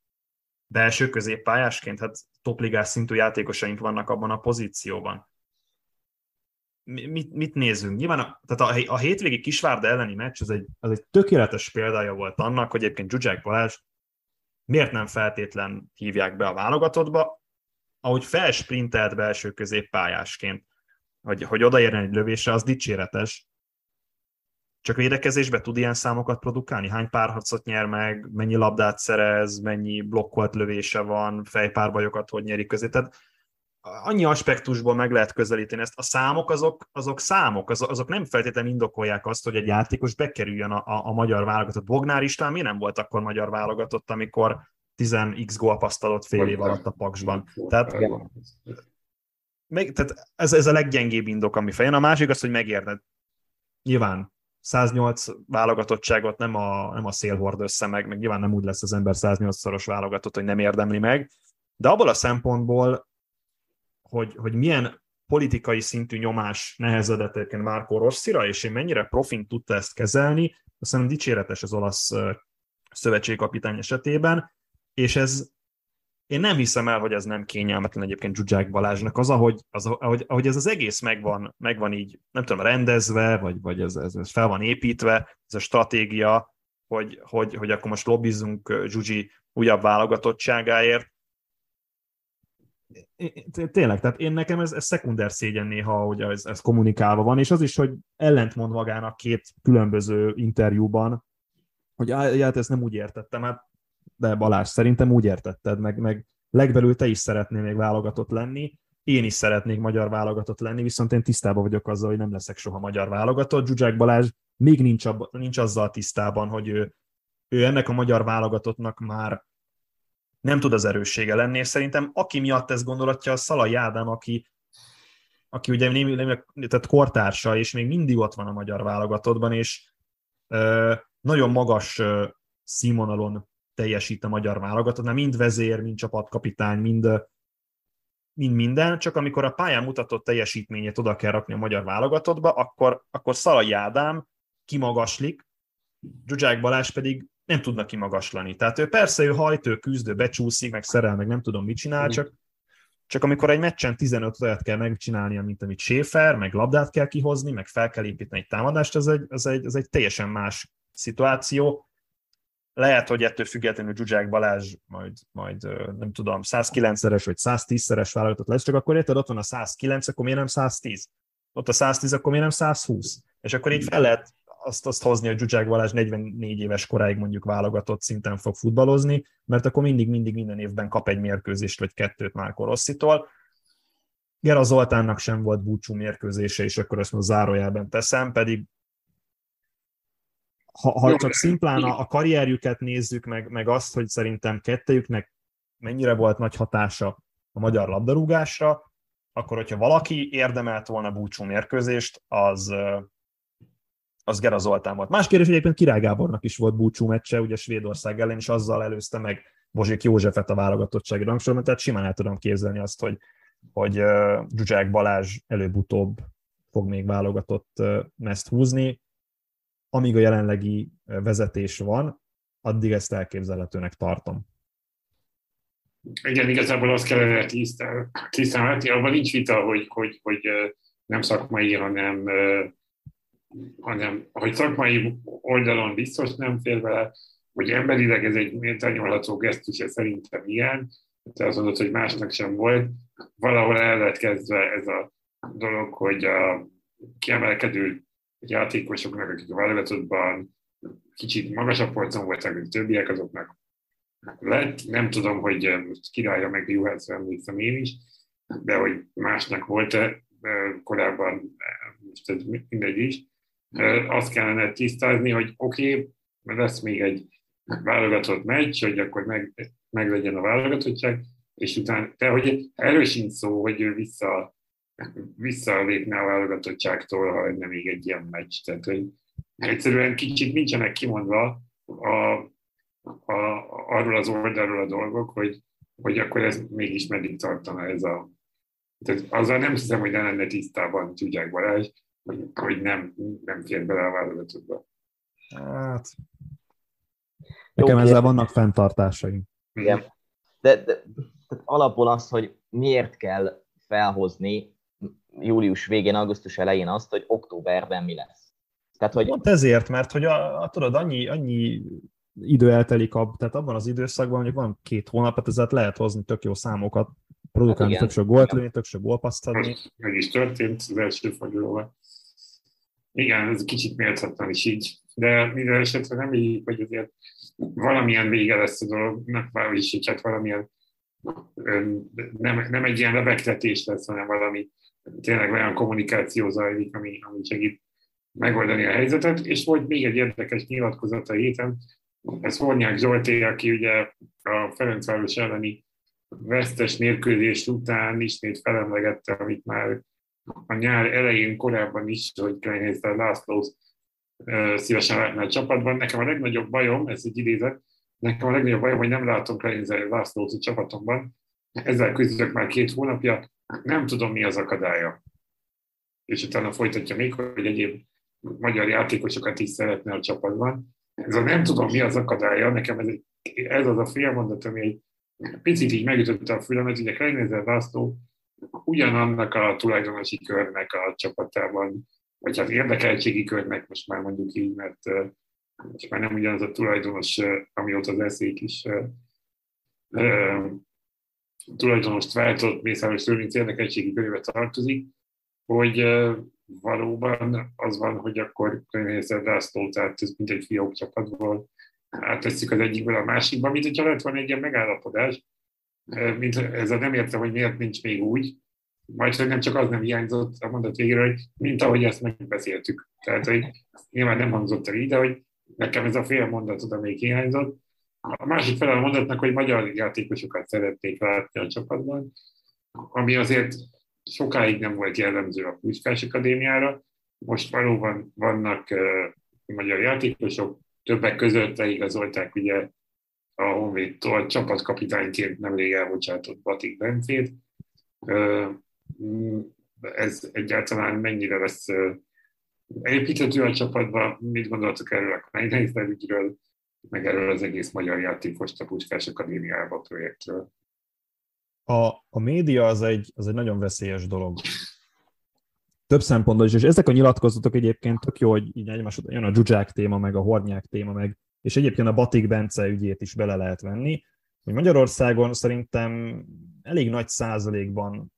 Belső középpályásként, hát topligás szintű játékosaink vannak abban a pozícióban. Mit, mit nézünk? Nyilván a, tehát a, a hétvégi Kisvárda elleni meccs az egy, az egy tökéletes példája volt annak, hogy egyébként Dzsudzsák Balázs miért nem feltétlen hívják be a válogatottba, ahogy felsprintelt belső középpályásként, hogy, hogy odaérjen egy lövésre, az dicséretes. Csak védekezésbe tud ilyen számokat produkálni? Hány párharcot nyer meg, mennyi labdát szerez, mennyi blokkolt lövése van, fejpárbajokat hogy nyeri közé? Tehát annyi aspektusból meg lehet közelíteni ezt. A számok azok, azok számok, azok nem feltétlenül indokolják azt, hogy egy játékos bekerüljön a, a, a magyar válogatott. Bognár István mi nem volt akkor magyar válogatott, amikor tíz x gólpaszt adott fél év alatt a Paksban. Tehát, meg, tehát ez, ez a leggyengébb indok, ami feljön. A másik az, hogy megérned. Nyilván száznyolc válogatottságot nem a, nem a szél hord össze meg, meg nyilván nem úgy lesz az ember száznyolcszoros válogatott, hogy nem érdemli meg, de abból a szempontból, hogy, hogy milyen politikai szintű nyomás nehezedett egyébként Márkó Rosszira, és én mennyire profin tudta ezt kezelni, azt hiszem dicséretes az olasz szövetségkapitány esetében, és ez, én nem hiszem el, hogy ez nem kényelmetlen egyébként Dzsudzsák Balázsnak, az, ahogy, az, ahogy, ahogy ez az egész megvan, megvan így, nem tudom, rendezve, vagy, vagy ez, ez, ez fel van építve, ez a stratégia, hogy, hogy, hogy akkor most lobbizunk Dzsuzsi újabb válogatottságáért. Tényleg, tehát én nekem ez, ez szekunder szégyen néha, hogy ez, ez kommunikálva van, és az is, hogy ellentmond magának két különböző interjúban, hogy hát ezt nem úgy értettem, hát de Balázs, szerintem úgy értetted, meg, meg legbelül te is szeretnél még válogatott lenni, én is szeretnék magyar válogatott lenni, viszont én tisztában vagyok azzal, hogy nem leszek soha magyar válogatott. Dzsudzsák Balázs még nincs, abba, nincs azzal tisztában, hogy ő, ő ennek a magyar válogatottnak már nem tud az erőssége lenni, és szerintem aki miatt ezt gondolatja, a Szalai Ádám, aki, aki ugye nem, nem, tehát kortársa, és még mindig ott van a magyar válogatottban, és ö, nagyon magas ö, színvonalon teljesít a magyar válogatott, nem mind vezér, mind csapatkapitány, mind, mind minden, csak amikor a pályán mutatott teljesítményét oda kell rakni a magyar válogatottba, akkor, akkor Szalai Ádám kimagaslik, Dzsudzsák Balázs pedig nem tudna kimagaslani. Tehát ő persze, ő hajtő, küzdő, becsúszik, meg szerel, meg nem tudom mit csinál, csak, csak amikor egy meccsen tizenöt olyat kell megcsinálnia, mint amit Schäfer, meg labdát kell kihozni, meg fel kell építeni egy támadást, ez egy, ez egy, ez egy teljesen más szituáció. Lehet, hogy ettől függetlenül Dzsudzsák Balázs majd, majd nem tudom, százkilencszeres vagy száztízszeres válogatott lesz, csak akkor érted, ott van a százkilenc, akkor miért nem száztíz? Ott a száztíz, akkor miért nem százhúsz? És akkor így fel lehet azt, azt hozni, hogy Dzsudzsák Balázs negyvennégy éves koráig mondjuk válogatott szinten fog futballozni, mert akkor mindig-mindig minden évben kap egy mérkőzést vagy kettőt Márkó Rosszitól. Gera Zoltánnak sem volt búcsú mérkőzése, és akkor ezt most zárójelben teszem, pedig Ha, ha csak szimplán a, a karrierjüket nézzük, meg, meg azt, hogy szerintem kettejüknek mennyire volt nagy hatása a magyar labdarúgásra, akkor hogyha valaki érdemelt volna búcsú mérkőzést, az, az Gera Zoltán volt. Más kérdés, hogy egyébként Király Gábornak is volt búcsú meccse, ugye Svédország ellen, és azzal előzte meg Bozsik Józsefet a válogatottsági rangsorban, tehát simán el tudom képzelni azt, hogy, hogy uh, Dzsudzsák Balázs előbb-utóbb fog még válogatott uh, mezt húzni. Amíg a jelenlegi vezetés van, addig ezt elképzelhetőnek tartom. Igen, igazából azt kellene tisztelni, abban nincs vita, hogy, hogy, hogy nem szakmai, hanem, hanem hogy szakmai oldalon biztos nem fér vele, hogy emberileg ez egy méltányolható gesztuse szerintem ilyen, de azt mondod, hogy másnak sem volt. Valahol el lett kezdve ez a dolog, hogy a kiemelkedő játékosoknak, akik a válogatottban kicsit magasabb polcon voltak, mint többiek, azoknak lett. Nem tudom, hogy most Királyra meg Juhászra emlékszem én is, de hogy másnak volt-e, korábban, most ez mindegy is. Azt kellene tisztázni, hogy oké, okay, lesz még egy válogatott meccs, hogy akkor meg, meg legyen a válogatottság, és utána, de hogy erről sincs szó, hogy ő vissza, visszalépne a válogatottságtól, ha lenne még egy ilyen meccs. Tehát, hogy egyszerűen kicsit nincsenek kimondva a, a, arról az oldalról a dolgok, hogy, hogy akkor ez mégis meddig tartana ez a... Tehát azzal nem hiszem, hogy ne lenne tisztában Dzsudzsák Balázs, hogy, hogy nem, nem fér bele a válogatottba. Hát... Nekem ezzel vannak fenntartásaim. Igen. De, de, de alapból az, hogy miért kell felhozni július végén, augusztus elején azt, hogy októberben mi lesz. Tehát, hogy... Pont ezért, mert hogy a, a, tudod, annyi, annyi idő eltelik, a, tehát abban az időszakban mondjuk van két hónap, ezért lehet hozni tök jó számokat, produkálni hát tök sok gólt lőni, tök sok gólpasszt adni. Meg is történt az első fordulóval. Igen, ez kicsit méltatlan is így, de minden esetre nem így, hogy azért valamilyen vége lesz a dolognak, vagyis hogy hát valamilyen, nem, nem egy ilyen lebegtetés lesz, hanem valami tényleg olyan kommunikáció zajlik, ami, ami segít megoldani a helyzetet, és volt még egy érdekes nyilatkozata héten, ez Hornyák Zsolté, aki ugye a Ferencváros elleni vesztes mérkőzés után ismét felemlegette, amit már a nyár elején korábban is, hogy Kleinheisler László szívesen látná a csapatban. Nekem a legnagyobb bajom, ez egy idézet, nekem a legnagyobb bajom, hogy nem látom Kleinheisler Lászlót a csapatomban. Ezzel küzdök már két hónapja, nem tudom, mi az akadálya. És utána folytatja még, hogy egyéb magyar játékosokat is szeretne a csapatban. Ez a nem tudom, mi az akadálya, nekem ez, egy, ez az a félmondat, ami egy picit így megütötte a fülemet, ugye Kleinheisler László ugyanannak a tulajdonosi körnek a csapatában, vagy hát érdekeltségi körnek, most már mondjuk így, mert most már nem ugyanaz a tulajdonos, amióta az eszék is tulajdonost váltott, Mészáros Lőrinc érdekeltségi körébe tartozik, hogy valóban az van, hogy akkor Kleinheisler László, tehát ez mindegy fiók csapatból átteszik az egyikből a másikba, mint hogyha lett van egy ilyen megállapodás, mint ezzel nem értem, hogy miért nincs még úgy, majd nem csak az nem hiányzott a mondat végéről, hogy mint ahogy ezt megbeszéltük. Tehát, hogy nyilván nem hangzott el így, de hogy nekem ez a fél mondat oda még hiányzott. A másik fele a mondatnak, hogy magyar játékosokat szeretnék látni a csapatban, ami azért sokáig nem volt jellemző a Puskás Akadémiára. Most valóban vannak uh, magyar játékosok, többek között leigazolták ugye a Honvédtól csapatkapitányként nemrég elbocsátott Batik Bencét. Ez egyáltalán mennyire lesz építhető a csapatban? Mit gondoltok erről a Kleinheisler ügyről, meg erről az egész magyar játékost a Puskás Akadémiába projektről? A, a média az egy, az egy nagyon veszélyes dolog. Több szempontból is, és ezek a nyilatkozatok egyébként tök jó, hogy így egymás után jön a Dzsudzsák téma, meg a Hornyák téma, meg és egyébként a Batik Bence ügyét is bele lehet venni, hogy Magyarországon szerintem elég nagy százalékban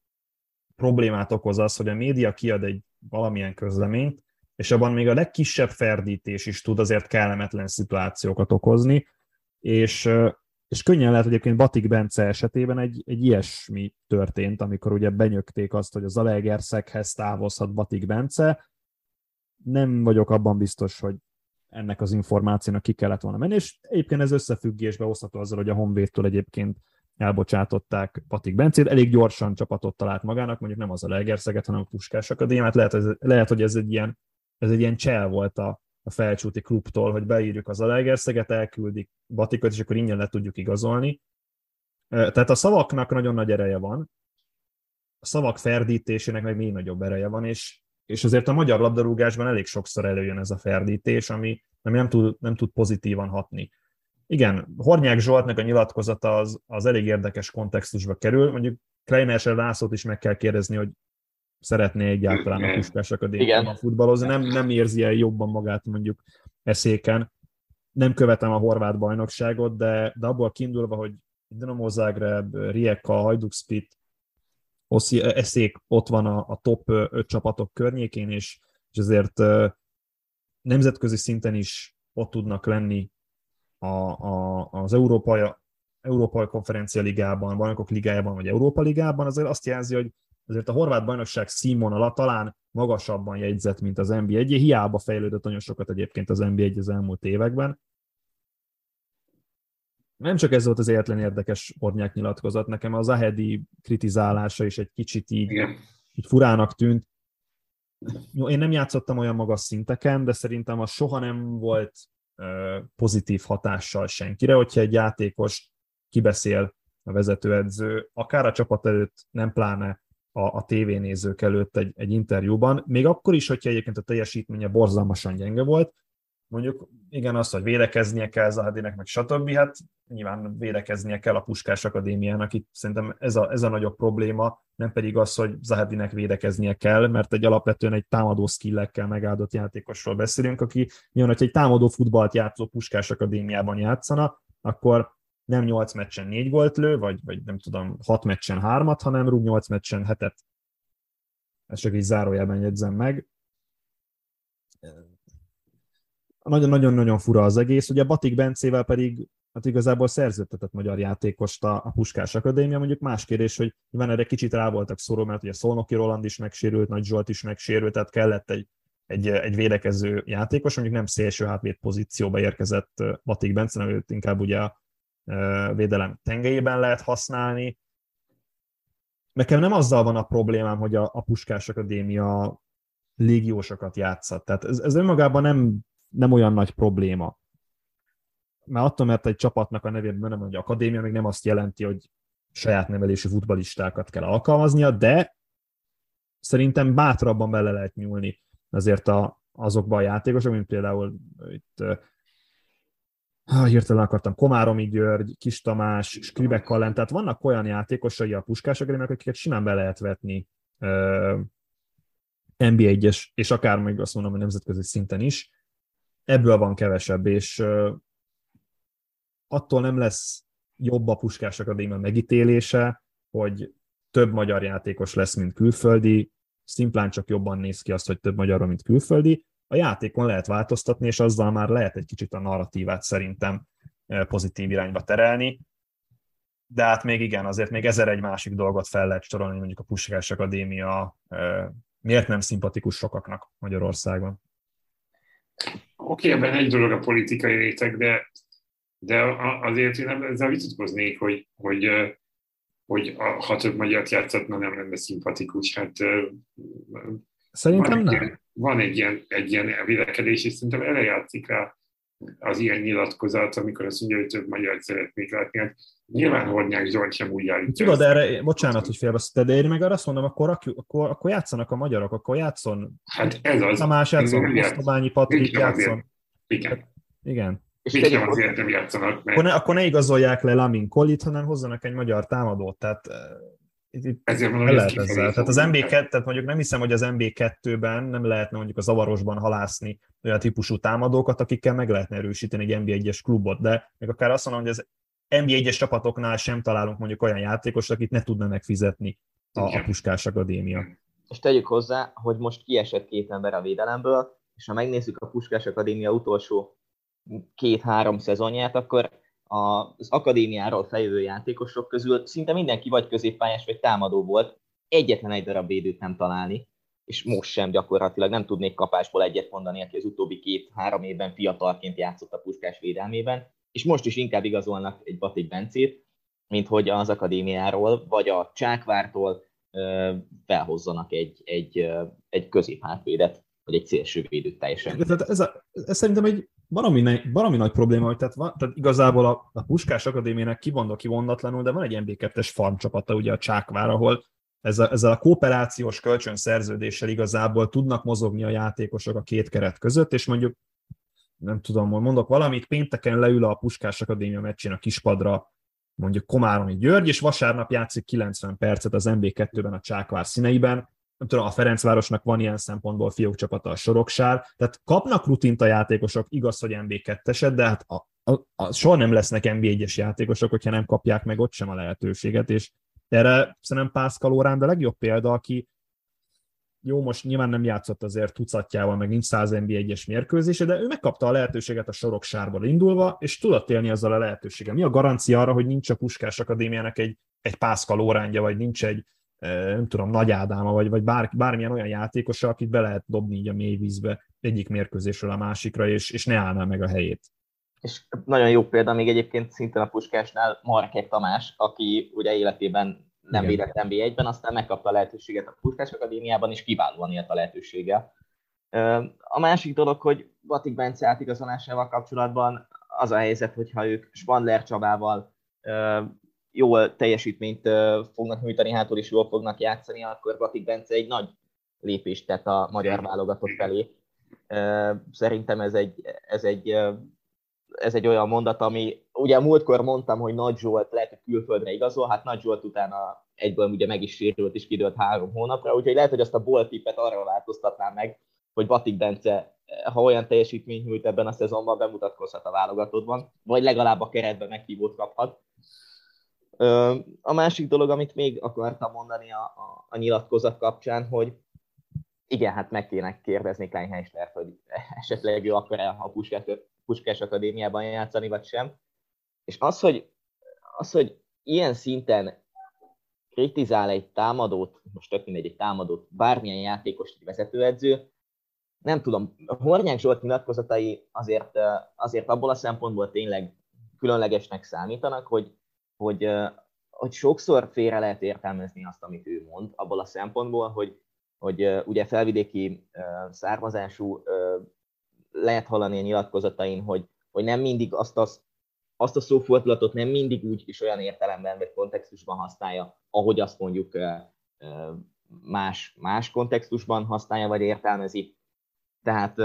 problémát okoz az, hogy a média kiad egy valamilyen közleményt, és abban még a legkisebb ferdítés is tud azért kellemetlen szituációkat okozni, és, és könnyen lehet, hogy egyébként Batik Bence esetében egy, egy ilyesmi történt, amikor ugye benyögték azt, hogy a Zalaegerszeghez távozhat Batik Bence. Nem vagyok abban biztos, hogy ennek az információnak ki kellett volna menni, és egyébként ez összefüggésbe hozható azzal, hogy a Honvédtől egyébként elbocsátották Batik Bencét, elég gyorsan csapatot talált magának, mondjuk nem az a Zalaegerszeget, hanem a Puskás Akadémiát, lehet, ez, lehet, hogy ez egy ilyen, ez egy ilyen csel volt a, a felcsúti klubtól, hogy beírjuk az Zalaegerszeget, elküldik Batikot, és akkor ingyen le tudjuk igazolni. Tehát a szavaknak nagyon nagy ereje van, a szavak ferdítésének meg még nagyobb ereje van, és és azért a magyar labdarúgásban elég sokszor előjön ez a ferdítés, ami, ami nem tud, nem tud pozitívan hatni. Igen, Hornyák Zsoltnak a nyilatkozata az, az elég érdekes kontextusba kerül, mondjuk Kleinheisler Lászlót is meg kell kérdezni, hogy szeretné egyáltalán a Puskás Akadémiában futballozni, nem, nem érzi el jobban magát mondjuk eszéken. Nem követem a horvát bajnokságot, de, de abból kiindulva, hogy Dinamo Zágreb, Rijeka, Hajduk Split, Oszi, eszék ott van a, a top öt csapatok környékén, és, és ezért nemzetközi szinten is ott tudnak lenni a, a, az Európai, Európai Konferencia Ligában, Bajnokok Ligájában, vagy Európa Ligában, azért azt jelzi, hogy azért a horvát bajnokság színvonala talán magasabban jegyzett, mint az en bé egyé, hiába fejlődött nagyon sokat egyébként az en bé egy az elmúlt években. Nem csak ez volt az egyetlen érdekes Hornyák nyilatkozat, nekem a Zahedi kritizálása is egy kicsit így, így furának tűnt. Én nem játszottam olyan magas szinteken, de szerintem az soha nem volt pozitív hatással senkire, hogyha egy játékos kibeszél a vezetőedző, akár a csapat előtt, nem pláne a, a tévénézők előtt egy, egy interjúban, még akkor is, hogyha egyébként a teljesítménye borzalmasan gyenge volt, mondjuk igen azt, hogy védekeznie kell Zahedinek, meg stb. Hát nyilván védekeznie kell a Puskás Akadémiának, itt szerintem ez a, ez a nagyobb probléma, nem pedig az, hogy Zahedinek védekeznie kell, mert egy alapvetően egy támadó skillekkel megáldott játékosról beszélünk, aki nyilván, hogyha egy támadó futballt játszó Puskás Akadémiában játszana, akkor nem nyolc meccsen négy gólt lő, vagy, vagy nem tudom, hat meccsen hármat, hanem rúg nyolc meccsen hetet. Ezt csak így zárójelben jegyzem meg. Nagyon-nagyon-nagyon fura az egész. Ugye Batik Bencével pedig hát igazából szerződtetett magyar játékost a, a Puskás Akadémia. Mondjuk más kérdés, hogy van erre kicsit rá voltak szorul, mert ugye Szolnoki Roland is megsérült, Nagy Zsolt is megsérült, tehát kellett egy, egy, egy védekező játékos, mondjuk nem szélső hátvéd pozícióba érkezett Batik Bence, hanem őt inkább ugye a védelem tengelyében lehet használni. Nekem nem azzal van a problémám, hogy a, a Puskás Akadémia légiósokat játszott. Tehát ez, ez önmagában nem, nem olyan nagy probléma. Mert attól, mert egy csapatnak a nevében nem mondja akadémia, még nem azt jelenti, hogy saját nevelésű futballistákat kell alkalmaznia, de szerintem bátrabban bele lehet nyúlni azért a, azokba a játékosok, mint például itt hirtelen akartam, Komáromi György, Kis Tamás, Skribek Kallán, tehát vannak olyan játékosai a Puskás Akadémiának, akiket simán be lehet vetni en bé egyes, és akár még azt mondom, hogy nemzetközi szinten is. Ebből van kevesebb, és attól nem lesz jobb a Puskás Akadémia megítélése, hogy több magyar játékos lesz, mint külföldi, szimplán csak jobban néz ki azt, hogy több magyarra, mint külföldi. A játékon lehet változtatni, és azzal már lehet egy kicsit a narratívát szerintem pozitív irányba terelni. De hát még igen, azért még ezer egy másik dolgot fel lehet sorolni, mondjuk a Puskás Akadémia miért nem szimpatikus sokaknak Magyarországon. Oké, ebben egy dolog a politikai réteg, de, de azért én ezzel vitatkoznék, hogy, hogy, hogy a, ha több magyart játszatna, nem lenne szimpatikus. Hát, szerintem van egy, nem. Van egy ilyen, egy ilyen elvélekedés, és szerintem elejátszik rá az ilyen nyilatkozat, amikor azt mondja, hogy több magyart szeretnék látni. Hát nyilván Hornyák Zsolt sem úgy állítja. Tudod, erre, bocsánat, hogy félbeszéltem, de én meg arra azt mondom, akkor, akkor, akkor játszanak a magyarok, akkor játszon. Hát ez az. Tamás játszon, Kosztobányi Patrik játszon. Igen. Hát, igen. Mit nem azért nem játszanak. Mert... Akkor, ne, akkor ne igazolják le Lamin Collit, hanem hozzanak egy magyar támadót, tehát... Ezért mondom, lehet ez ezzel. Tehát az en bé kettő, tehát mondjuk nem hiszem, hogy az en bé kettőben nem lehetne mondjuk a zavarosban halászni olyan típusú támadókat, akikkel meg lehetne erősíteni egy en bé egyes klubot, de még akár azt mondom, hogy az en bé egyes csapatoknál sem találunk mondjuk olyan játékos, akit ne tudna megfizetni a, a Puskás Akadémia. És tegyük hozzá, hogy most kiesett két ember a védelemből, és ha megnézzük a Puskás Akadémia utolsó két-három szezonját, akkor az akadémiáról feljövő játékosok közül szinte mindenki vagy középpályás, vagy támadó volt, egyetlen egy darab védőt nem találni, és most sem gyakorlatilag nem tudnék kapásból egyet mondani, aki az utóbbi két-három évben fiatalként játszott a Puskás védelmében, és most is inkább igazolnak egy Batik Bencét, mint hogy az akadémiáról, vagy a Csákvártól felhozzanak egy, egy, egy középhátvédet, vagy egy szélső védőt teljesen. Ez, a, ez szerintem egy Baromi, baromi nagy probléma, hogy tehát, van, tehát igazából a, a Puskás Akadémiának kivonda kivondatlanul, de van egy en bé kettes farmcsapata, ugye a Csákvár, ahol ezzel, ezzel a kooperációs kölcsönszerződéssel igazából tudnak mozogni a játékosok a két keret között, és mondjuk, nem tudom, mondok valamit, pénteken leül a Puskás Akadémia meccsén a kispadra mondjuk Komáromi György, és vasárnap játszik kilencven percet az en bé kettőben a Csákvár színeiben. Nem tudom, a Ferencvárosnak van ilyen szempontból fiókcsapata a Soroksár, tehát kapnak rutint a játékosok, igaz, hogy en bé ketteset, de hát a, a, a, soha nem lesznek en bé egyes játékosok, hogyha nem kapják meg ott sem a lehetőséget, és erre szerintem Pászkal Óránd a legjobb példa, aki jó, most nyilván nem játszott azért tucatjával, meg nincs száz en bé egyes mérkőzése, de ő megkapta a lehetőséget a Soroksárból indulva, és tudott élni azzal a lehetőséggel. Mi a garancia arra, hogy nincs a Puskás Akadémiának egy, egy Pászkal Órándja, vagy nincs egy nem tudom, Nagy Ádáma, vagy, vagy bár, bármilyen olyan játékosa, akit be lehet dobni így a mély vízbe egyik mérkőzésről a másikra, és, és ne állná meg a helyét. És nagyon jó példa még egyébként szintén a Puskásnál Markek Tamás, aki ugye életében nem védett en bé egyben, aztán megkapta a lehetőséget a Puskás Akadémiában, és kiválóan élt a lehetőséggel. A másik dolog, hogy Batik Bence átigazolásával kapcsolatban az a helyzet, hogyha ők Spandler Csabával jól teljesítményt fognak nyújtani, hátul is jól fognak játszani, akkor Batik Bence egy nagy lépést tett a magyar válogatott felé. Szerintem ez egy, ez egy, ez egy olyan mondat, ami, ugye múltkor mondtam, hogy Nagy Zsolt lehet, hogy külföldre igazol, hát Nagy Zsolt utána egyből ugye meg is sérült, és kidőlt három hónapra, úgyhogy lehet, hogy azt a bolt tippet arra változtatnám meg, hogy Batik Bence, ha olyan teljesítményt nyújt ebben a szezonban, bemutatkozhat a válogatottban, vagy legalább a keretben meghívót kaphat. A másik dolog, amit még akartam mondani a, a, a nyilatkozat kapcsán, hogy igen, hát meg kéne kérdezni Kleinheislert, hogy esetleg ő akar-e a Puskás, Puskás Akadémiában játszani, vagy sem. És az, hogy, az, hogy ilyen szinten kritizál egy támadót, most tök mindegy, egy támadót, bármilyen játékos, egy vezetőedző, nem tudom, Hornyák Zsolt nyilatkozatai azért, azért abból a szempontból tényleg különlegesnek számítanak, hogy, hogy, hogy sokszor félre lehet értelmezni azt, amit ő mond, abból a szempontból, hogy, hogy ugye felvidéki származású lehet hallani a nyilatkozatain, hogy, hogy nem mindig azt a, azt a szófordulatot nem mindig úgy és olyan értelemben vagy kontextusban használja, ahogy azt mondjuk más, más kontextusban használja vagy értelmezi. Tehát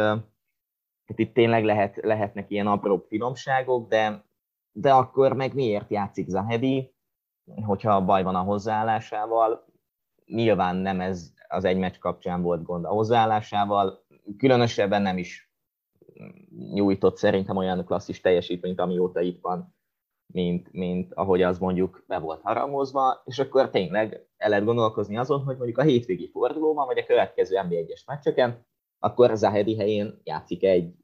hát itt tényleg lehet, lehetnek ilyen apróbb finomságok, de, de akkor meg miért játszik Zahedi, hogyha baj van a hozzáállásával? Nyilván nem ez az egy meccs kapcsán volt gond a hozzáállásával, különösebben nem is nyújtott szerintem olyan klasszis teljesítményt, amióta itt van, mint, mint ahogy az mondjuk be volt harangozva, és akkor tényleg el lehet gondolkozni azon, hogy mondjuk a hétvégi fordulóban, vagy a következő en bé egyes meccseken, akkor Zahedi helyén játszik egy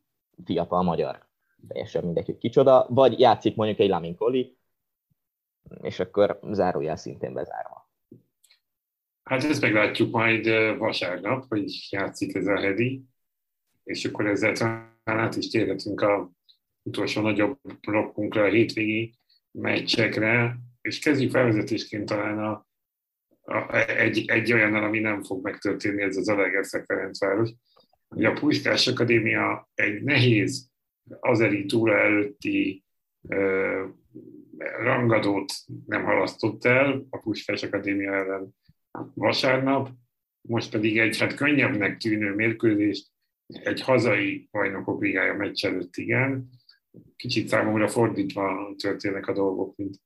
fiatal magyar, teljesen mindegy, hogy kicsoda, vagy játszik mondjuk egy Laminkoli, és akkor zárójel szintén bezárva. Hát ezt meglátjuk majd vasárnap, hogy játszik ez Zahedi, és akkor ezzel talán át is térhetünk az utolsó nagyobb blokkunkra, a hétvégi meccsekre, és kezdjük felvezetésként talán a, a, egy, egy olyannal, ami nem fog megtörténni, ez az Zalaegerszeg Ferencváros. Ugye a Puskás Akadémia egy nehéz azeri túra előtti uh, rangadót nem halasztott el, a Puskás Akadémia ellen vasárnap, most pedig egy hát könnyebbnek tűnő mérkőzést, egy hazai Bajnokok Ligája meccs előtt, igen. Kicsit számomra fordítva történnek a dolgok, mint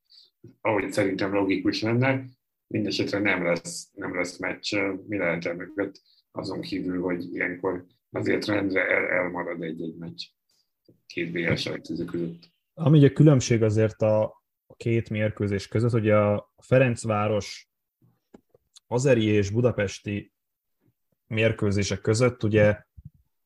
ahogy szerintem logikus lenne. Mindesetre nem lesz, nem lesz meccs, mi lehet el mögött, azon kívül, hogy ilyenkor azért rendre el, elmarad egy-egy meccs két bé el sajtőző között. Ami ugye különbség azért a, a két mérkőzés között, hogy a Ferencváros azeri és budapesti mérkőzések között ugye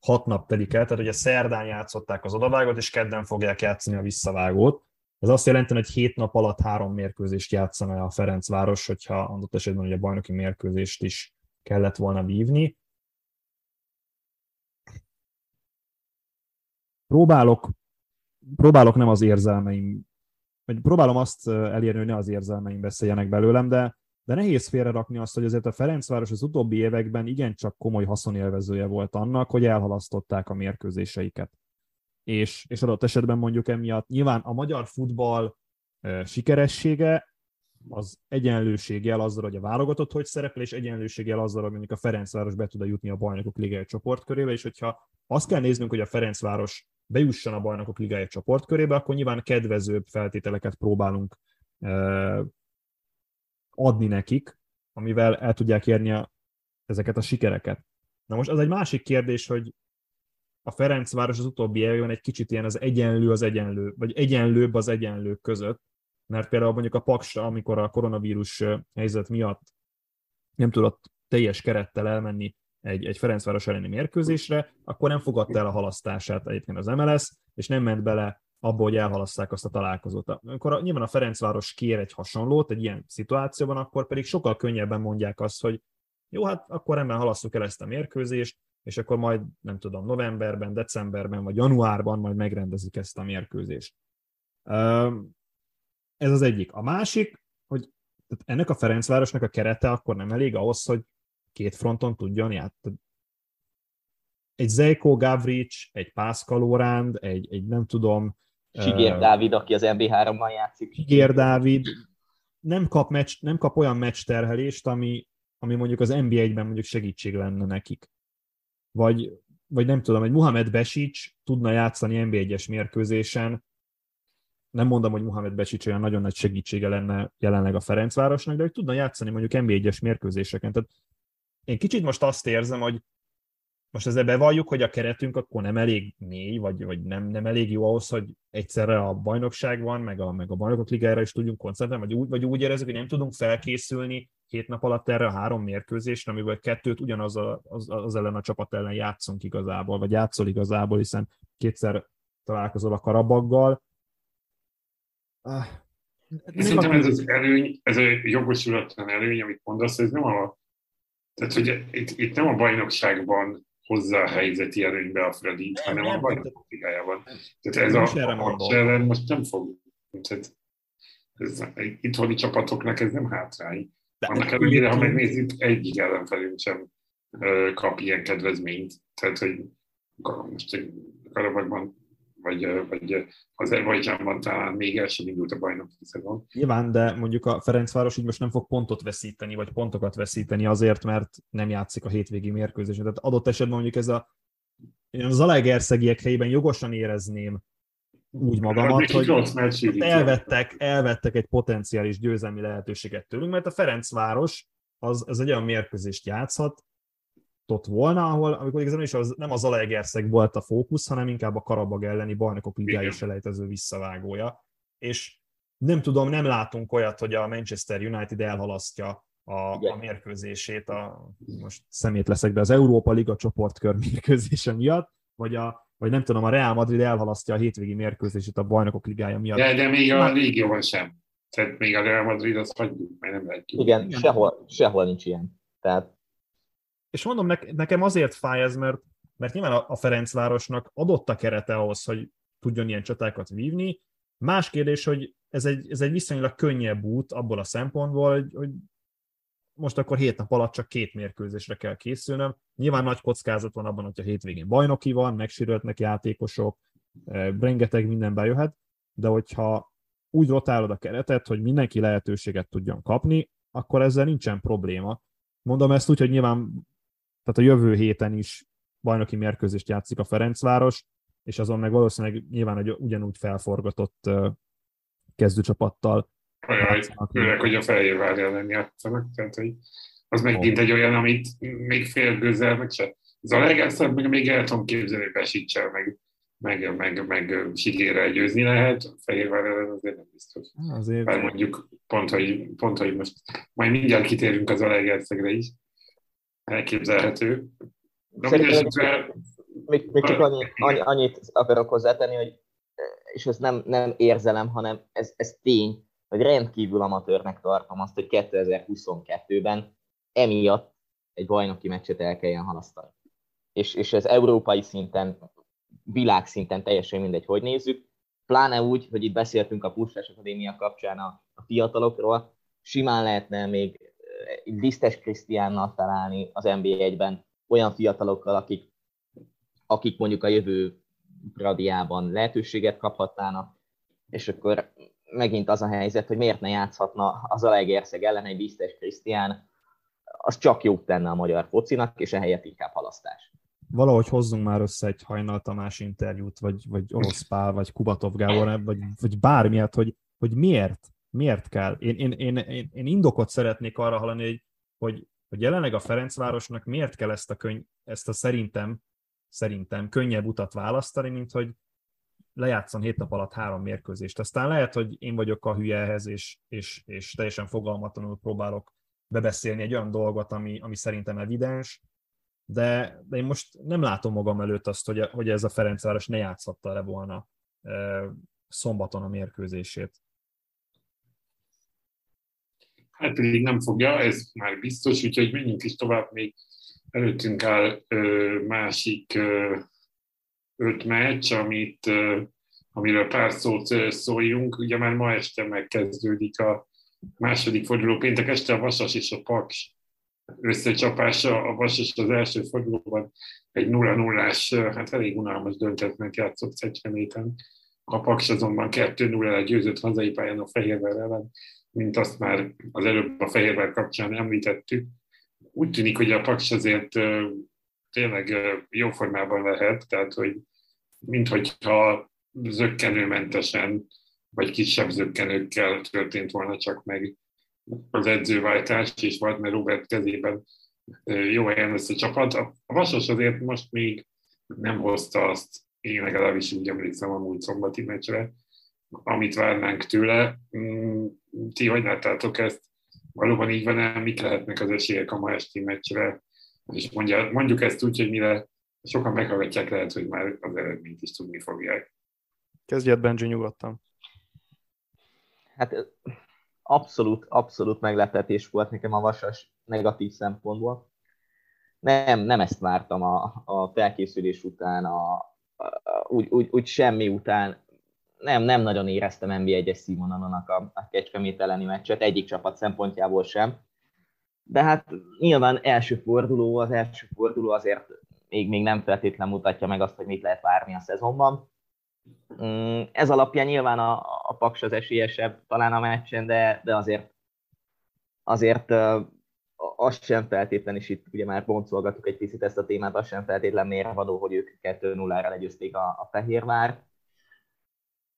hat nap telik el, tehát ugye szerdán játszották az odavágót, és kedden fogják játszani a visszavágót. Ez azt jelenti, hogy hét nap alatt három mérkőzést játszana a Ferencváros, hogyha adott esetben ugye a bajnoki mérkőzést is kellett volna vívni. Próbálok, próbálok nem az érzelmeim, vagy próbálom azt elérni, hogy ne az érzelmeim beszéljenek belőlem, de, de nehéz félrerakni azt, hogy azért a Ferencváros az utóbbi években igencsak komoly haszonélvezője volt annak, hogy elhalasztották a mérkőzéseiket. És, és adott esetben mondjuk emiatt nyilván a magyar futball sikeressége az egyenlőséggel azzal, hogy a válogatott hogy szerepel, és egyenlőséggel azzal, hogy mondjuk a Ferencváros be tud jutni a Bajnokok Ligája csoportkörébe, és hogyha azt kell néznünk, hogy a Ferencváros bejusson a Bajnokok Ligája csoportkörébe, akkor nyilván kedvezőbb feltételeket próbálunk eh, adni nekik, amivel el tudják érni a, ezeket a sikereket. Na most az egy másik kérdés, hogy a Ferencváros az utóbbi évben egy kicsit ilyen az egyenlő az egyenlő, vagy egyenlőbb az egyenlők között, mert például mondjuk a Paksra, amikor a koronavírus helyzet miatt nem tudott teljes kerettel elmenni egy, egy Ferencváros elleni mérkőzésre, akkor nem fogadta el a halasztását egyébként az em el es, és nem ment bele abból, hogy elhalasszák azt a találkozót. Amikor a, nyilván a Ferencváros kér egy hasonlót egy ilyen szituációban, akkor pedig sokkal könnyebben mondják azt, hogy jó, hát akkor rendben halasszuk el ezt a mérkőzést, és akkor majd, nem tudom, novemberben, decemberben vagy januárban majd megrendezik ezt a mérkőzést. Ez az egyik. A másik, hogy ennek a Ferencvárosnak a kerete akkor nem elég ahhoz, hogy két fronton tudjon játszani. Egy Zeljko Gavrics, egy Pászkal Óránd, egy, egy nem tudom... Sigér uh, Dávid, aki az en bé háromban játszik. Sigér Dávid nem kap, meccs, nem kap olyan meccsterhelést, ami, ami mondjuk az en bé egyben mondjuk segítség lenne nekik. Vagy, vagy nem tudom, egy Muhamed Besics tudna játszani en bé egyes mérkőzésen. Nem mondom, hogy Muhamed Besics olyan nagyon nagy segítsége lenne jelenleg a Ferencvárosnak, de hogy tudna játszani mondjuk en bé egyes mérkőzéseken. Tehát én kicsit most azt érzem, hogy most ezzel bevalljuk, hogy a keretünk akkor nem elég mély, vagy, vagy nem, nem elég jó ahhoz, hogy egyszerre a bajnokság van, meg a, meg a bajnokok ligájára is tudjunk koncentrálni, vagy úgy, vagy úgy érezzük, hogy nem tudunk felkészülni hét nap alatt erre a három mérkőzésre, amiből kettőt ugyanaz a, az, az ellen a csapat ellen játszunk igazából, vagy játszol igazából, hiszen kétszer találkozol a Karabaggal. Ah, szerintem ez az előny, ez a jogosulatlan előny, amit mondasz, ez nem a... Tehát, hogy itt, itt nem a bajnokságban hozzá a helyzeti előnybe a Fredit, hanem nem, a bajnokok ligájában. Tehát ez a harc ellen most nem fog. Tehát ez, itthoni csapatoknak ez nem hátrány. De annak előnyére, ha megnézzük, egyik ellenfelünk sem uh, kap ilyen kedvezményt. Tehát, hogy most Karabakban, vagy, vagy az Azerbajdzsánban talán még el sem indult a bajnoki szezon. Nyilván, de mondjuk a Ferencváros így most nem fog pontot veszíteni, vagy pontokat veszíteni azért, mert nem játszik a hétvégi mérkőzésen. Tehát adott esetben mondjuk ez a, a zalaegerszegiek helyében jogosan érezném úgy magamat, hogy elvettek, elvettek egy potenciális győzelmi lehetőséget tőlünk, mert a Ferencváros az, az egy olyan mérkőzést játszhat, ott volna, ahol, amikor igazából is az, nem a Zalaegerszeg volt a fókusz, hanem inkább a Karabag elleni bajnokok ligája selejtező visszavágója. És nem tudom, nem látunk olyat, hogy a Manchester United elhalasztja a, a mérkőzését, a, most szemét leszek, de az Európa Liga csoportkör mérkőzése miatt, vagy, a, vagy nem tudom, a Real Madrid elhalasztja a hétvégi mérkőzését a bajnokok ligája miatt. De, de még a légióban sem. Tehát még a Real Madrid azt hagyjuk, mert nem látjuk. Igen, Igen. Sehol, sehol nincs ilyen. Tehát és mondom, nekem azért fáj ez, mert, mert nyilván a Ferencvárosnak adott a kerete ahhoz, hogy tudjon ilyen csatákat vívni. Más kérdés, hogy ez egy, ez egy viszonylag könnyebb út abból a szempontból, hogy, hogy most akkor hét nap alatt csak két mérkőzésre kell készülnöm. Nyilván nagy kockázat van abban, hogyha hétvégén bajnoki van, megsérültnek játékosok, rengeteg minden bejöhet, de hogyha úgy rotálod a keretet, hogy mindenki lehetőséget tudjon kapni, akkor ezzel nincsen probléma. Mondom ezt úgy, hogy nyilván tehát a jövő héten is bajnoki mérkőzést játszik a Ferencváros, és azon meg valószínűleg nyilván egy ugyanúgy felforgatott kezdőcsapattal. Olyan, főleg, hogy a Fehérvár ellen játszanak, tehát hogy az megint oh. egy olyan, amit még félgőzzel, meg se. Zalaegerszeg meg még el tudom képzelni, hogy besítsen, meg, meg, meg, meg Sigérrel győzni lehet, a Fehérvár ellen azért nem biztos. Azért. Bár mondjuk pont hogy, pont, hogy most majd mindjárt kitérünk a Zalaegerszegre is. Elképzelhető. De esetre... Még, még csak annyi, annyi, annyit akarok hozzátenni, hogy, és ez nem, nem érzelem, hanem ez, ez tény, hogy rendkívül amatőrnek tartom azt, hogy kétezer-huszonkettőben emiatt egy bajnoki meccset el kelljen halasztani. És, és ez európai szinten, világszinten teljesen mindegy, hogy nézzük. Pláne úgy, hogy itt beszéltünk a Puskás Akadémia kapcsán a, a fiatalokról, simán lehetne még Lisztes Krisztiánnal találni az en bé egyben olyan fiatalokkal, akik, akik mondjuk a jövő radiában lehetőséget kaphatnának, és akkor megint az a helyzet, hogy miért ne játszhatna az Zalaegerszeg ellen egy Lisztes Krisztián, az csak jót tenne a magyar focinak, és ehelyett inkább halasztás. Valahogy hozzunk már össze egy Hajnal Tamás interjút, vagy, vagy Orosz Pál, vagy Kubatov Gábor, vagy, vagy bármilyet, hogy, hogy miért? Miért kell? Én, én, én, én, én indokot szeretnék arra hallani, hogy, hogy, hogy jelenleg a Ferencvárosnak miért kell ezt a, könny, ezt a szerintem, szerintem könnyebb utat választani, mint hogy lejátszon hét nap alatt három mérkőzést. Aztán lehet, hogy én vagyok a hülye ehhez, és, és, és teljesen fogalmatlanul próbálok bebeszélni egy olyan dolgot, ami, ami szerintem evidens, de, de én most nem látom magam előtt azt, hogy, hogy ez a Ferencváros ne játszhatta le volna szombaton a mérkőzését? Hát pedig nem fogja, ez már biztos, úgyhogy menjünk is tovább, még előttünk áll ö, másik ö, öt meccs, amit, ö, amiről pár szót szóljunk. Ugye már ma este megkezdődik a második forduló, péntek este a Vasas és a Paks összecsapása. A Vasas az első fordulóban egy nulla nullás, hát elég unalmas döntetnek játszott Szecskeméten. A Paks azonban kettő nullra győzött hazai pályán a Fehérvár ellen, mint azt már az előbb a Fehérvár kapcsán említettük. Úgy tűnik, hogy a Paks azért tényleg jó formában lehet, tehát hogy minthogyha zökkenőmentesen, vagy kisebb zökkenőkkel történt volna csak meg az edzőváltás, és Wagner Robert kezében jó helyen lesz a csapat. A Vasas azért most még nem hozta azt, én legalábbis úgy emlékszem a múlt szombati meccsre, amit várnánk tőle. Ti hogy láttátok ezt? Valóban így van-e? Mit lehetnek az esélyek a ma esti meccsre? És mondja, mondjuk ezt úgy, hogy mire sokan meghallgatják, lehet, hogy már az eredményt is tudni fogják. Kezdjed, Benji, nyugodtan. Hát abszolút, abszolút meglepetés volt nekem a Vasas negatív szempontból. Nem, nem ezt vártam a, a felkészülés után, a, a, úgy, úgy, úgy semmi után. Nem, nem nagyon éreztem en bé egyes színvonalonak a, a Kecskemét elleni meccset, egyik csapat szempontjából sem. De hát nyilván első forduló, az első forduló azért még, még nem feltétlen mutatja meg azt, hogy mit lehet várni a szezonban. Ez alapján nyilván a, a Paks az esélyesebb talán a meccsen, de, de azért, azért azt sem feltétlen, és itt ugye már boncolgattuk egy picit ezt a témát, azt sem feltétlen mérvadó, hogy ők kettő nullára legyőzték a, a Fehérvárt.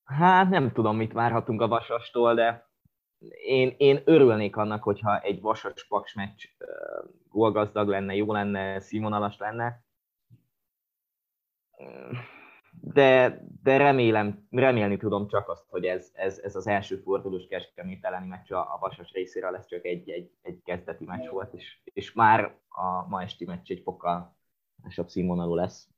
Hát nem tudom, mit várhatunk a Vasastól, de én, én örülnék annak, hogyha egy Vasas-Paks meccs gólgazdag lenne, jó lenne, színvonalas lenne. De, de remélem, remélni tudom csak azt, hogy ez, ez, ez az első fordulós Kecskemét elleni meccs a, a Vasas részéről, ez csak egy, egy, egy kezdeti meccs volt, és, és már a ma esti meccs egy fokkal másabb színvonalú lesz.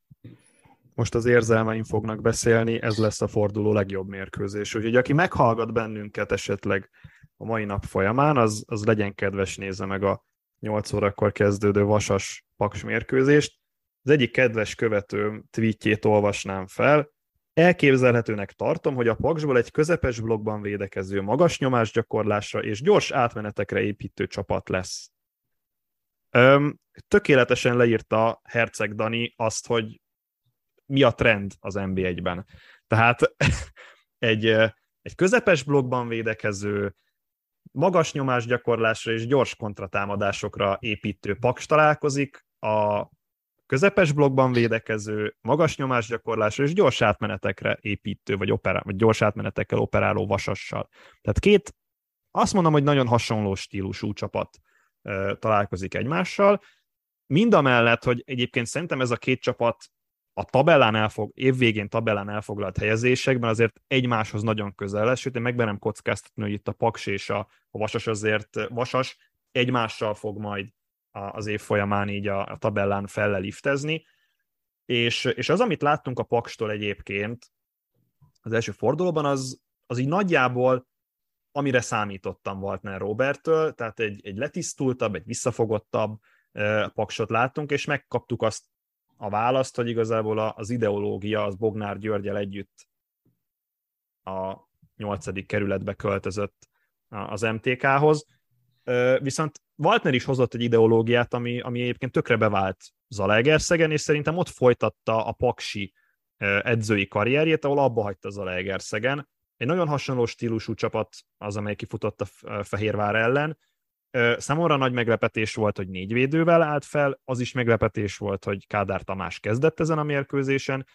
Most az érzelmeim fognak beszélni, ez lesz a forduló legjobb mérkőzés. Úgyhogy aki meghallgat bennünket esetleg a mai nap folyamán, az, az legyen kedves, nézze meg a nyolc órakor kezdődő Vasas-Paks mérkőzést. Az egyik kedves követőm tweetjét olvasnám fel. Elképzelhetőnek tartom, hogy a Paksból egy közepes blokkban védekező, magas nyomásgyakorlásra és gyors átmenetekre építő csapat lesz. Öm, tökéletesen leírta Herceg Dani azt, hogy mi a trend az en bé egyben. Tehát egy, egy közepes blokkban védekező, magas nyomásgyakorlásra és gyors kontratámadásokra építő Paks találkozik a közepes blokkban védekező, magas nyomásgyakorlásra és gyors átmenetekre építő, vagy, operá- vagy gyors átmenetekkel operáló Vasassal. Tehát két, azt mondom, hogy nagyon hasonló stílusú csapat ö, találkozik egymással. Mind a mellett, hogy egyébként szerintem ez a két csapat a tabellán elfog, évvégén tabellán elfoglalt helyezésekben azért egymáshoz nagyon közel lesz, sőt, én megberem kockáztatni, hogy itt a Paks és a, a Vasas azért Vasas egymással fog majd az év folyamán így a, a tabellán felleliftezni, és, és az, amit láttunk a Pakstól egyébként az első fordulóban, az, az így nagyjából, amire számítottam Waltner Roberttől, tehát egy, egy letisztultabb, egy visszafogottabb eh, Paksot láttunk, és megkaptuk azt a választ, hogy igazából az ideológia az Bognár Györgyel együtt a nyolcadik kerületbe költözött az em té ká-hoz. Viszont Waltner is hozott egy ideológiát, ami, ami egyébként tökre bevált Zalaegerszegen, és szerintem ott folytatta a paksi edzői karrierjét, ahol abba hagyta Zalaegerszegen. Egy nagyon hasonló stílusú csapat az, amely kifutott a Fehérvár ellen. Számomra nagy meglepetés volt, hogy négy védővel állt fel, az is meglepetés volt, hogy Kádár Tamás kezdett ezen a mérkőzésen,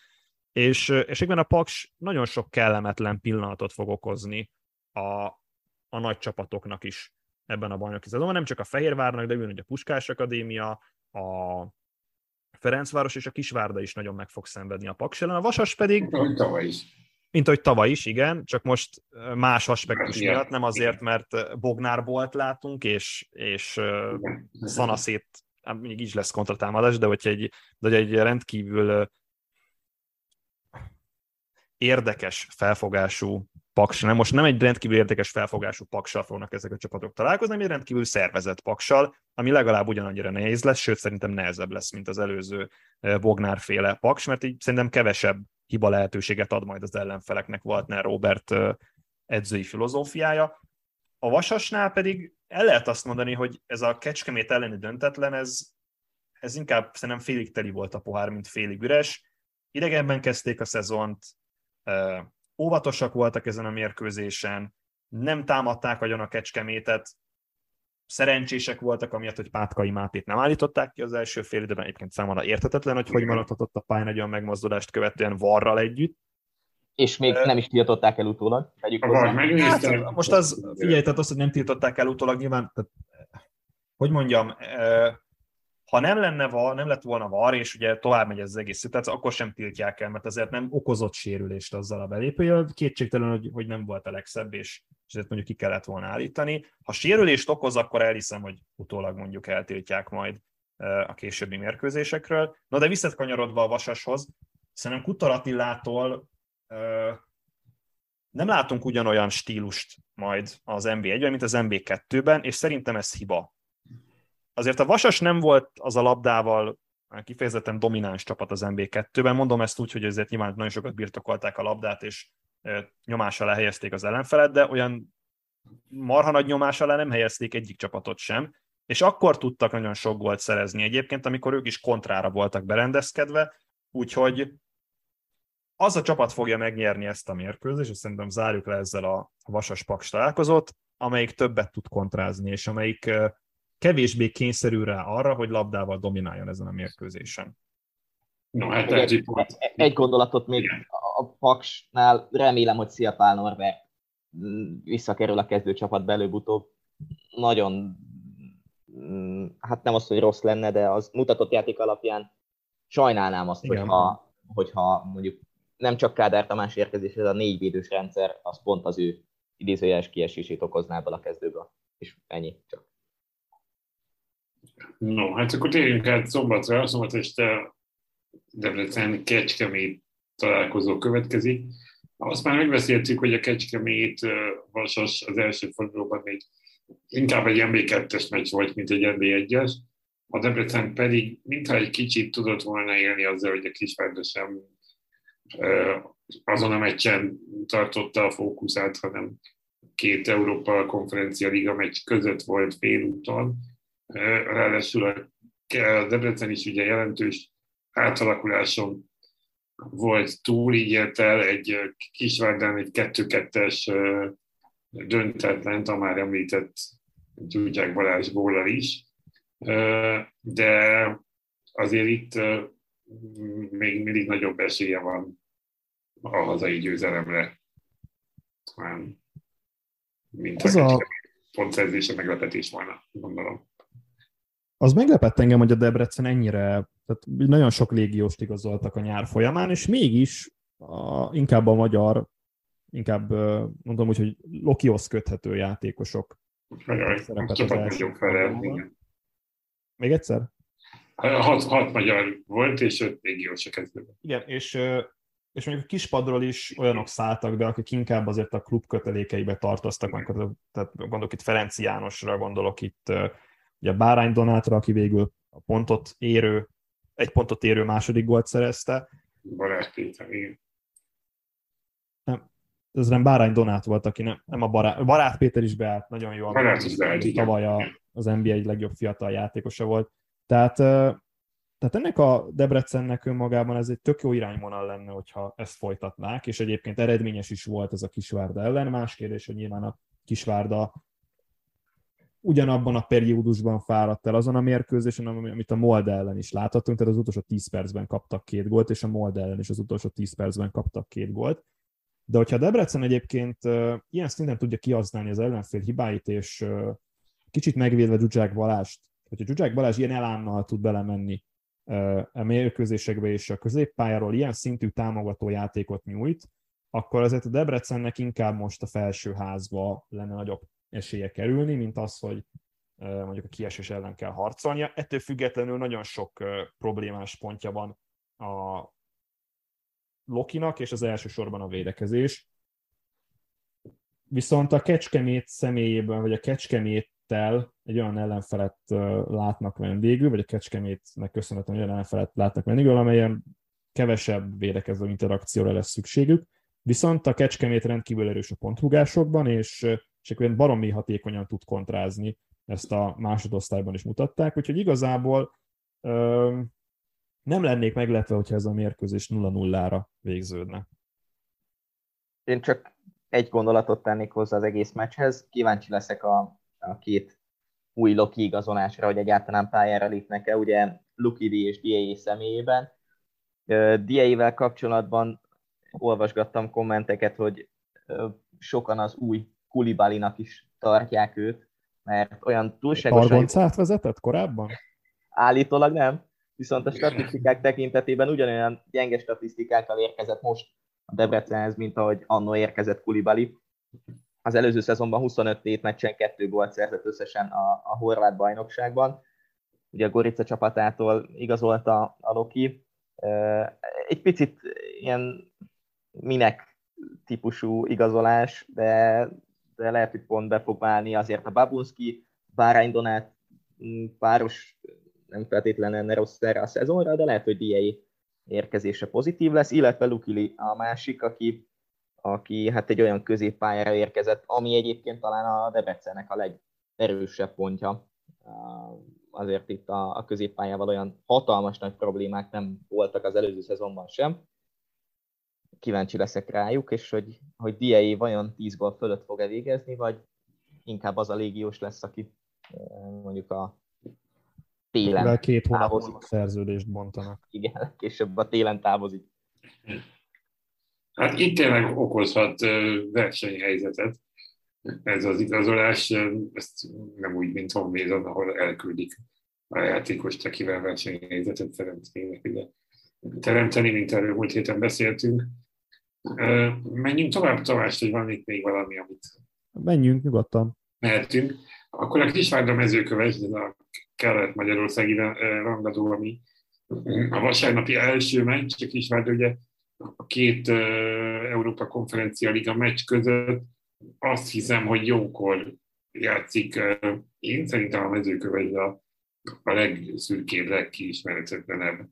és, és egyben a Paks nagyon sok kellemetlen pillanatot fog okozni a, a nagy csapatoknak is ebben a bajnoki szezonban, nem csak a Fehérvárnak, de ugyanúgy a Puskás Akadémia, a Ferencváros és a Kisvárda is nagyon meg fog szenvedni a Paks ellen, a Vasas pedig... Mint ahogy tavaly is. Mint ahogy tavaly is, igen, csak most más aspektus miatt, nem azért, mert Bognár Bolt látunk, és, és Szanaszét, még így lesz kontratámadás, de hogy egy, de hogy egy rendkívül érdekes felfogású Paks, nem most nem egy rendkívül érdekes felfogású Paksal fognak ezek a csapatok találkozni, hanem egy rendkívül szervezett Paksal, ami legalább ugyanannyira nehéz lesz, sőt szerintem nehezebb lesz, mint az előző Bognár-féle Paks, mert így szerintem kevesebb hiba lehetőséget ad majd az ellenfeleknek Waltner Róbert edzői filozófiája. A Vasasnál pedig el lehet azt mondani, hogy ez a Kecskemét elleni döntetlen, ez, ez inkább szerintem félig teli volt a pohár, mint félig üres. Idegenben kezdték a szezont, óvatosak voltak ezen a mérkőzésen, nem támadták agyon a Kecskemétet, szerencsések voltak, amiatt, hogy Pátkai Mátét nem állították ki az első fél időben, egyébként számomra érthetetlen, hogy hogy maradhatott a pályán egy olyan megmozdulást követően Varral együtt. És még nem is tiltották el utólag. Hát, most az, figyelj, tehát azt, hogy nem tiltották el utólag, nyilván, tehát, hogy mondjam, ha nem lenne var, nem lett volna var, és ugye tovább megy ez az egész szituáció, akkor sem tiltják el, mert azért nem okozott sérülést azzal a belépőjel, kétségtelen, hogy, hogy nem volt a legszebb, és ezért mondjuk ki kellett volna állítani. Ha sérülést okoz, akkor elhiszem, hogy utólag mondjuk eltiltják majd a későbbi mérkőzésekről. Na de visszakanyarodva a Vasashoz, szerintem Kutor Attilától nem látunk ugyanolyan stílust majd az en bé egyben, mint az en bé kettőben, és szerintem ez hiba. Azért a Vasas nem volt az a labdával kifejezetten domináns csapat az en bé kettőben, mondom ezt úgy, hogy ezért nyilván nagyon sokat birtokolták a labdát, és nyomás alá helyezték az ellenfelet, de olyan marha nagy nyomás alá nem helyezték egyik csapatot sem, és akkor tudtak nagyon sok gólt szerezni egyébként, amikor ők is kontrára voltak berendezkedve, úgyhogy az a csapat fogja megnyerni ezt a mérkőzést, és szerintem zárjuk le ezzel a Vasas-Paks találkozót, amelyik többet tud kontrázni, és amelyik kevésbé kényszerül rá arra, hogy labdával domináljon ezen a mérkőzésen. No, hát egy, egy, egy gondolatot még igen. A Paksnál, remélem, hogy Szia Pál Norbert visszakerül a kezdőcsapatba előbb-utóbb. Nagyon, hát nem az, hogy rossz lenne, de az mutatott játék alapján sajnálnám azt, hogyha, hogyha mondjuk nem csak Kádár Tamás érkezés, ez a négyvédős rendszer, az pont az ő idézőjeles kiesését okozná ebből a kezdőből. És ennyi csak. No, hát akkor térjünk át szombatra, szombat este Debrecen Kecskemét találkozó következik. Azt már megbeszéltük, hogy a Kecskemét Vasas az első fordulóban még inkább egy en bé kettes meccs volt, mint egy en bé egyes. A Debrecen pedig mintha egy kicsit tudott volna élni azzal, hogy a Kisvárda sem azon a meccsen tartotta a fókuszát, hanem két Európa Konferencia Liga meccs között volt félúton. Ráadásul a Debrecen is ugye jelentős átalakuláson volt túl, így ért el egy Kisvárdán egy kettő-kettes döntetlent, a már említett Dzsudzsák Balázs góllal is, de azért itt még mindig nagyobb esélye van a hazai győzelemre, mint a, a... pontszerzése meglepetés volna, gondolom. Az meglepett engem, hogy a Debrecen ennyire, tehát nagyon sok légióst igazoltak a nyár folyamán, és mégis a, inkább a magyar, inkább mondom úgy, hogy Lokihoz köthető játékosok. Jaj, csapat nagyon felel. Még egyszer? Hat, hat magyar volt, és öt légiós a kezdőben. Igen, és, és mondjuk kispadról is olyanok szálltak be, akik inkább azért a klub kötelékeibe tartoztak, amikor, tehát gondolok itt Ferenci Jánosra, gondolok itt ugye Bárány Donátra, aki végül a pontot érő, egy pontot érő második gólt szerezte. Barát Péter, igen. Nem, ez nem Bárány Donát volt, aki nem, nem a Barát, Barát Péter is beállt, nagyon jól. Barát is beállt, tavaly a, az en bé egy egy legjobb fiatal játékosa volt. Tehát, tehát ennek a Debrecennek önmagában ez egy tök jó irányvonal lenne, hogyha ezt folytatnák, és egyébként eredményes is volt ez a Kisvárda ellen. Más kérdés, hogy nyilván a Kisvárda ugyanabban a periódusban fáradt el azon a mérkőzésen, amit a Molde ellen is láthatunk, tehát az utolsó tíz percben kaptak két gólt, és a Molde ellen is az utolsó tíz percben kaptak két gólt. De hogyha Debrecen egyébként ilyen szinten tudja kihasználni az ellenfél hibáit, és kicsit megvédve Dzsudzsák Balást, hogyha Dzsudzsák Balázs ilyen elánnal tud belemenni a mérkőzésekbe, és a középpályáról ilyen szintű támogató játékot nyújt, akkor azért a Debrecennek inkább most a felső házba lenne nagyobb esélye kerülni, mint az, hogy mondjuk a kiesés ellen kell harcolnia. Ettől függetlenül nagyon sok problémás pontja van a Lokinak, és az elsősorban a védekezés. Viszont a Kecskemét személyében, vagy a Kecskeméttel egy olyan ellenfelet látnak vendégül, vagy a Kecskemétnek köszönhetően olyan ellenfelet látnak vendégül, amelyen kevesebb védekező interakcióra lesz szükségük. Viszont a Kecskemét rendkívül erős a pontrugásokban, és, és akkor baromi hatékonyan tud kontrázni. Ezt a másodosztályban is mutatták, úgyhogy igazából ö, nem lennék meglepve, hogyha ez a mérkőzés nulla-nullára végződne. Én csak egy gondolatot tennék hozzá az egész meccshez. Kíváncsi leszek a, a két új Loki igazolásra, hogy egyáltalán pályára lépnek-e, ugye Lukidi és Dié személyében. Diével kapcsolatban olvasgattam kommenteket, hogy sokan az új Kulibalinak is tartják őt, mert olyan túlságosan... Targoncát vezetett korábban? Állítólag nem, viszont a statisztikák tekintetében ugyanolyan gyenge statisztikákkal érkezett most a Debrecenhez, mint ahogy anno érkezett Kulibali. Az előző szezonban huszonöt tét meccsen kettő gólt szerzett összesen a, a horvát bajnokságban. Ugye a Gorica csapatától igazolta a Loki. Egy picit ilyen minek típusú igazolás, de... de lehet, hogy pont be fog válni azért a Babunski, Bárány Donát páros nem feltétlenül ne rossz erre a szezonra, de lehet, hogy Dié érkezése pozitív lesz, illetve Lukili a másik, aki, aki hát egy olyan középpályára érkezett, ami egyébként talán a Debrecennek a legerősebb pontja. Azért itt a, a középpályával olyan hatalmas nagy problémák nem voltak az előző szezonban sem. Kíváncsi leszek rájuk, és hogy, hogy Dié vajon tíz gól fölött fog-e végezni, vagy inkább az a légiós lesz, aki mondjuk a télen távozik. Két hónapos szerződést bontanak. Igen, később a télen távozik. Hát itt tényleg okozhat versenyhelyzetet ez az igazolás, ezt nem úgy, mint Honvédon, ahol elküldik a játékost, akivel versenyhelyzetet szeretnének ide teremteni, mint erről múlt héten beszéltünk. Menjünk tovább, Tamás, hogy van itt még valami, amit... Menjünk, nyugodtan. Mehetünk. Akkor a Kisvárda Mezőköves, ez a kelet-magyarországi rangadó, ami a vasárnapi első meccs, a Kisvárda ugye a két Európa Konferencia Liga meccs között azt hiszem, hogy jókor játszik. Én szerintem a Mezőköves a, a legszürkébb, legkiismeretetlenebb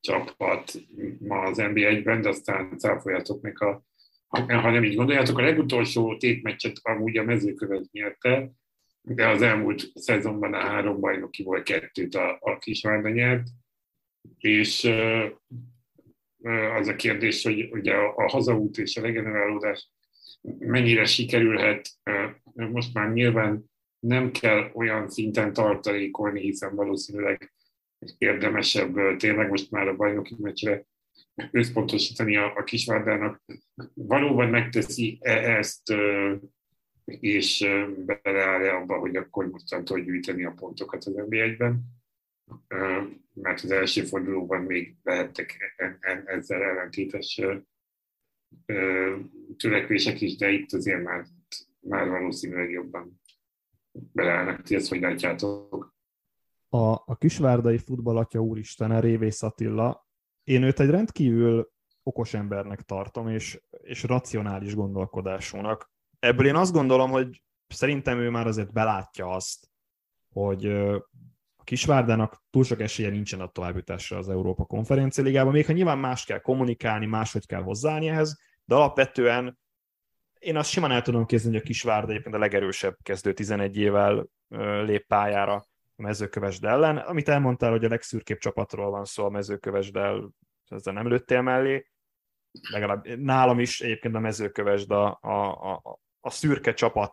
csapat ma az en bé egyben, de aztán cáfoljátok meg, a, ha nem így gondoljátok. A legutolsó tétmeccset amúgy a Mezőköves nyerte, de az elmúlt szezonban a három bajnokiból kettőt a, a Kisvárda nyert, és az a kérdés, hogy ugye a hazaút és a regenerálódás mennyire sikerülhet. Most már nyilván nem kell olyan szinten tartalékolni, hiszen valószínűleg érdemesebb tényleg most már a bajnoki meccsre összpontosítani a, a Kisvárdának. Valóban megteszi ezt, és beleállja abba, hogy akkor mostantól gyűjteni a pontokat az en bé egyben, mert az első fordulóban még lehettek ezzel ellentétes törekvések is, de itt azért már, már valószínűleg jobban beleállnak. Ti ezt hogy látjátok? A, a kisvárdai futballatya úristene, Révész Attila, én őt egy rendkívül okos embernek tartom, és, és racionális gondolkodásúnak. Ebből én azt gondolom, hogy szerintem ő már azért belátja azt, hogy a Kisvárdának túl sok esélye nincsen a továbbjutásra az Európa Konferencia Ligában, még ha nyilván más kell kommunikálni, máshogy kell hozzáállni ehhez, de alapvetően én azt simán el tudom képzelni, hogy a Kisvárda egyébként a legerősebb kezdő tizenegy évvel lép pályára a Mezőkövesd ellen. Amit elmondtál, hogy a legszürkébb csapatról van szó, a Mezőkövesddel, ezzel nem lőttél mellé. Legalább nálam is egyébként a Mezőkövesd a, a, a, a szürke csapat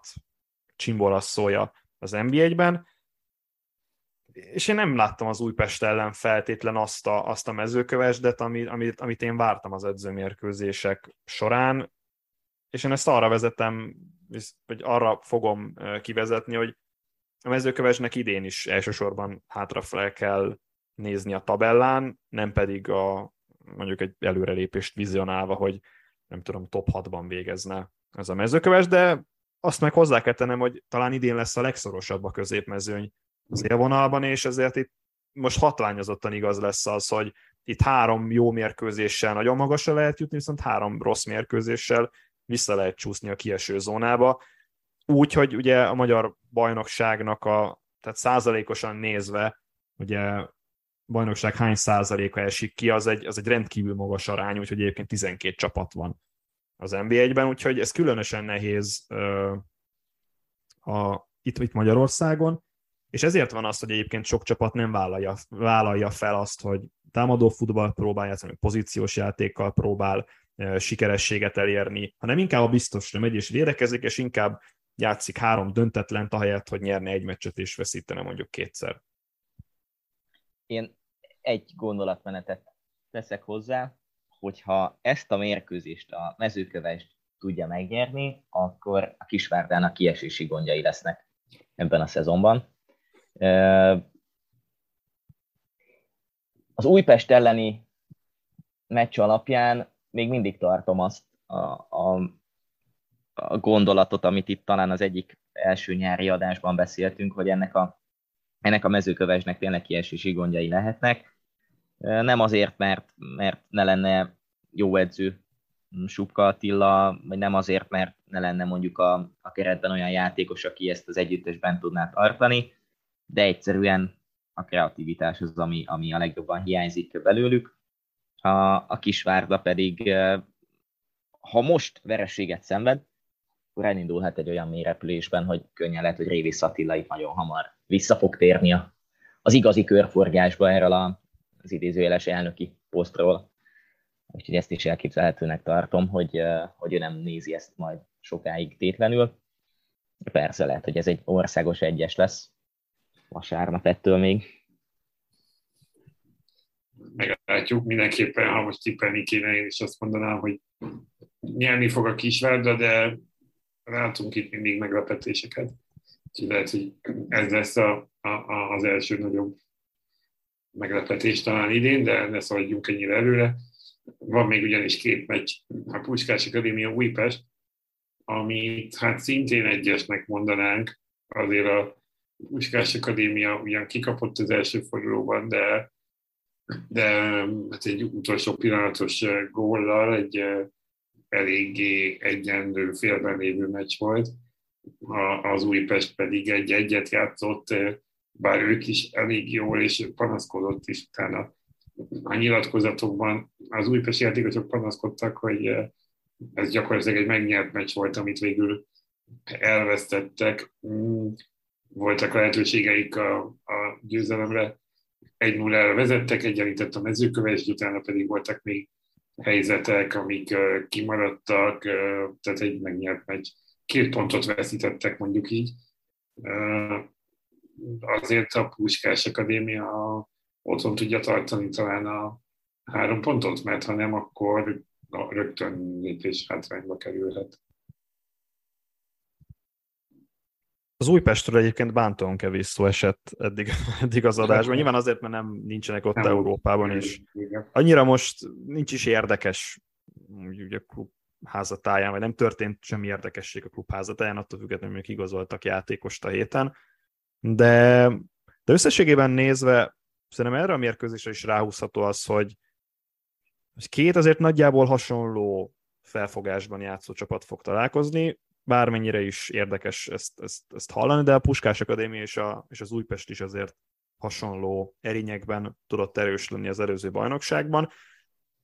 csimborasszója az en bé egyben. És én nem láttam az Újpest ellen feltétlen azt a, azt a Mezőkövesdet, amit, amit, amit én vártam az edzőmérkőzések során. És én ezt arra vezetem, vagy arra fogom kivezetni, hogy a Mezőkövesnek idén is elsősorban hátrafele kell nézni a tabellán, nem pedig a, mondjuk egy előrelépést vizionálva, hogy nem tudom, top hatban végezne ez a Mezőköves, de azt meg hozzá kell tennem, hogy talán idén lesz a legszorosabb a középmezőny az élvonalban, és ezért itt most hatványozottan igaz lesz az, hogy itt három jó mérkőzéssel nagyon magasra lehet jutni, viszont három rossz mérkőzéssel vissza lehet csúszni a kieső zónába. Úgy, hogy ugye a magyar bajnokságnak a, tehát százalékosan nézve, ugye bajnokság hány százaléka esik ki, az egy, az egy rendkívül magas arány, úgyhogy egyébként tizenkét csapat van az en bé egyben, úgyhogy ez különösen nehéz ö, a, itt, itt Magyarországon, és ezért van az, hogy egyébként sok csapat nem vállalja, vállalja fel azt, hogy támadó futball próbál játszani, pozíciós játékkal próbál ö, sikerességet elérni, hanem inkább a biztosra megy és védekezik, és inkább játszik három döntetlent, ahelyett, hogy nyerne egy meccset és veszítene mondjuk kétszer. Én egy gondolatmenetet teszek hozzá, hogyha ezt a mérkőzést a Mezőkövesd tudja megnyerni, akkor a Kisvárdának kiesési gondjai lesznek ebben a szezonban. Az Újpest elleni meccs alapján még mindig tartom azt a, a, a gondolatot, amit itt talán az egyik első nyári adásban beszéltünk, hogy ennek a ennek a Mezőkövesdnek tényleg kiesési gondjai lehetnek. Nem azért, mert, mert ne lenne jó edző Subka Attila, vagy nem azért, mert ne lenne mondjuk a, a keretben olyan játékos, aki ezt az együttesben tudná tartani, de egyszerűen a kreativitás az, ami, ami a legjobban hiányzik belőlük. A, a Kisvárda pedig, ha most vereséget szenved, akkor elindulhat egy olyan mélyrepülésben, hogy könnyen lehet, hogy Révész Attila itt nagyon hamar vissza fog térni az igazi körforgásba erről az idézőjeles elnöki posztról. Úgyhogy ezt is elképzelhetőnek tartom, hogy, hogy ő nem nézi ezt majd sokáig tétlenül. Persze lehet, hogy ez egy országos egyes lesz vasárnap ettől még. Meglátjuk mindenképpen, ha most tippelni kéne, én is azt mondanám, hogy nyerni fog a Kisvárda, de látunk itt mindig meglepetéseket. Úgyhogy lehet, hogy ez lesz a, a, a, az első nagyobb meglepetés talán idén, de ne szaladjunk ennyire előre. Van még ugyanis két meccs, a Puskás Akadémia Újpest, amit hát szintén egyesnek mondanánk. Azért a Puskás Akadémia ugyan kikapott az első fordulóban, de, de hát egy utolsó pillanatos góllal egy eléggé egyenlő félben lévő meccs volt. Az Újpest pedig egy-egyet játszott, bár ők is elég jól, és panaszkodott is utána. A nyilatkozatokban az Újpest játékosok panaszkodtak, hogy ez gyakorlatilag egy megnyert meccs volt, amit végül elvesztettek. Voltak lehetőségeik a, a győzelemre. egy nullára vezettek, egyenlített a Mezőkövesd, utána pedig voltak még helyzetek, amik kimaradtak, tehát egy megnyert meccs. Két pontot veszítettek, mondjuk így. Azért a Puskás Akadémia otthon tudja tartani talán a három pontot, mert ha nem, akkor rögtön lépés hátrányba kerülhet. Az Újpestről egyébként bántóan kevés szó esett eddig, eddig az adásban. Nyilván azért, mert nem nincsenek ott nem, Európában, és annyira most nincs is érdekes, ugye a klub házatáján, vagy nem történt semmi érdekesség a klub házatáján, attól függetlenül, hogy igazoltak játékost a héten. De, de összességében nézve, szerintem erre a mérkőzésre is ráhúzható az, hogy két azért nagyjából hasonló felfogásban játszó csapat fog találkozni, bármennyire is érdekes ezt, ezt, ezt hallani, de a Puskás Akadémia és, a, és az Újpest is azért hasonló erényekben tudott erős lenni az előző bajnokságban.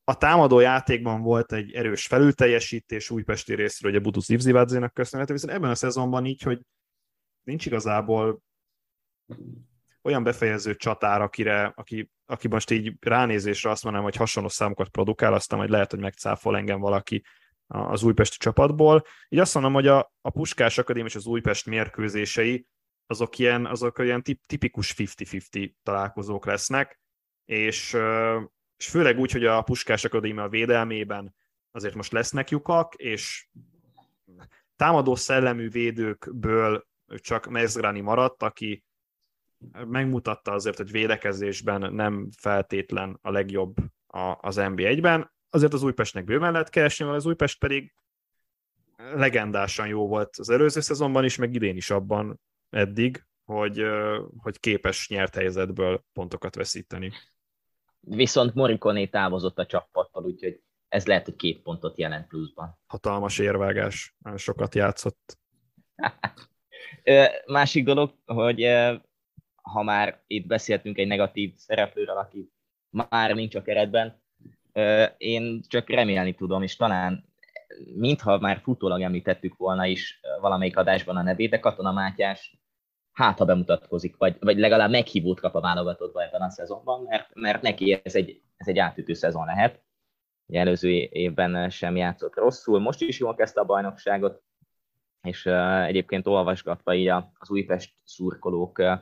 A támadó játékban volt egy erős felülteljesítés újpesti részről, ugye Buduzi Zivácinak köszönhető, viszont ebben a szezonban így, hogy nincs igazából olyan befejező csatár, akire, aki, aki most így ránézésre azt mondanám, hogy hasonló számokat produkál, aztán majd lehet, hogy megcáfol engem valaki az újpesti csapatból. Így azt mondom, hogy a, a Puskás Akadémia és az Újpest mérkőzései azok ilyen, azok ilyen tip, tipikus ötven ötven találkozók lesznek, és... és főleg úgy, hogy a Puskás Akadémia védelmében azért most lesznek lyukak, és támadó szellemű védőkből csak Mezgrani maradt, aki megmutatta azért, hogy védekezésben nem feltétlen a legjobb az en bé egyben. Azért az Újpestnek bőven lehet keresni, mert az Újpest pedig legendásan jó volt az előző szezonban is, meg idén is abban eddig, hogy, hogy képes nyert helyzetből pontokat veszíteni. Viszont Morikoné távozott a csapattal, úgyhogy ez lehet, hogy két pontot jelent pluszban. Hatalmas érvágás, sokat játszott. Másik dolog, hogy ha már itt beszéltünk egy negatív szereplőről, aki már nincs a keretben, én csak remélni tudom, és talán mintha már futólag említettük volna is valamelyik adásban a nevét, de Katona Mátyás hát, ha bemutatkozik, vagy, vagy legalább meghívót kap a válogatottba ebben a szezonban, mert, mert neki ez egy, ez egy átütő szezon lehet. Előző évben sem játszott rosszul, most is jól kezdte a bajnokságot, és uh, egyébként olvasgatva így az Újpest szurkolók uh,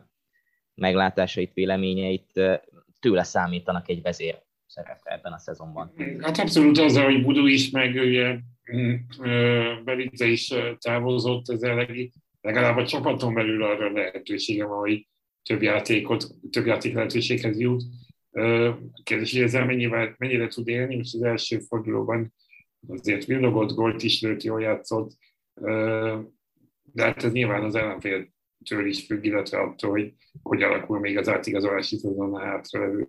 meglátásait, véleményeit, uh, tőle számítanak egy vezér szerepre ebben a szezonban. Hát abszolút azzal, hogy Budu is, meg ugye, Belice is távozott, ez elég, legalább a csapaton belül arra lehetőségem, ahogy több, játékot, több játék lehetőséghez jut. Kérdés, hogy ezzel mennyire, mennyire tud élni, most az első fordulóban azért villogott, gólt is lőtt, jól játszott, de hát ez nyilván az ellenféltől is függ, illetve attól, hogy hogy alakul még az átigazolási szezon hátralevő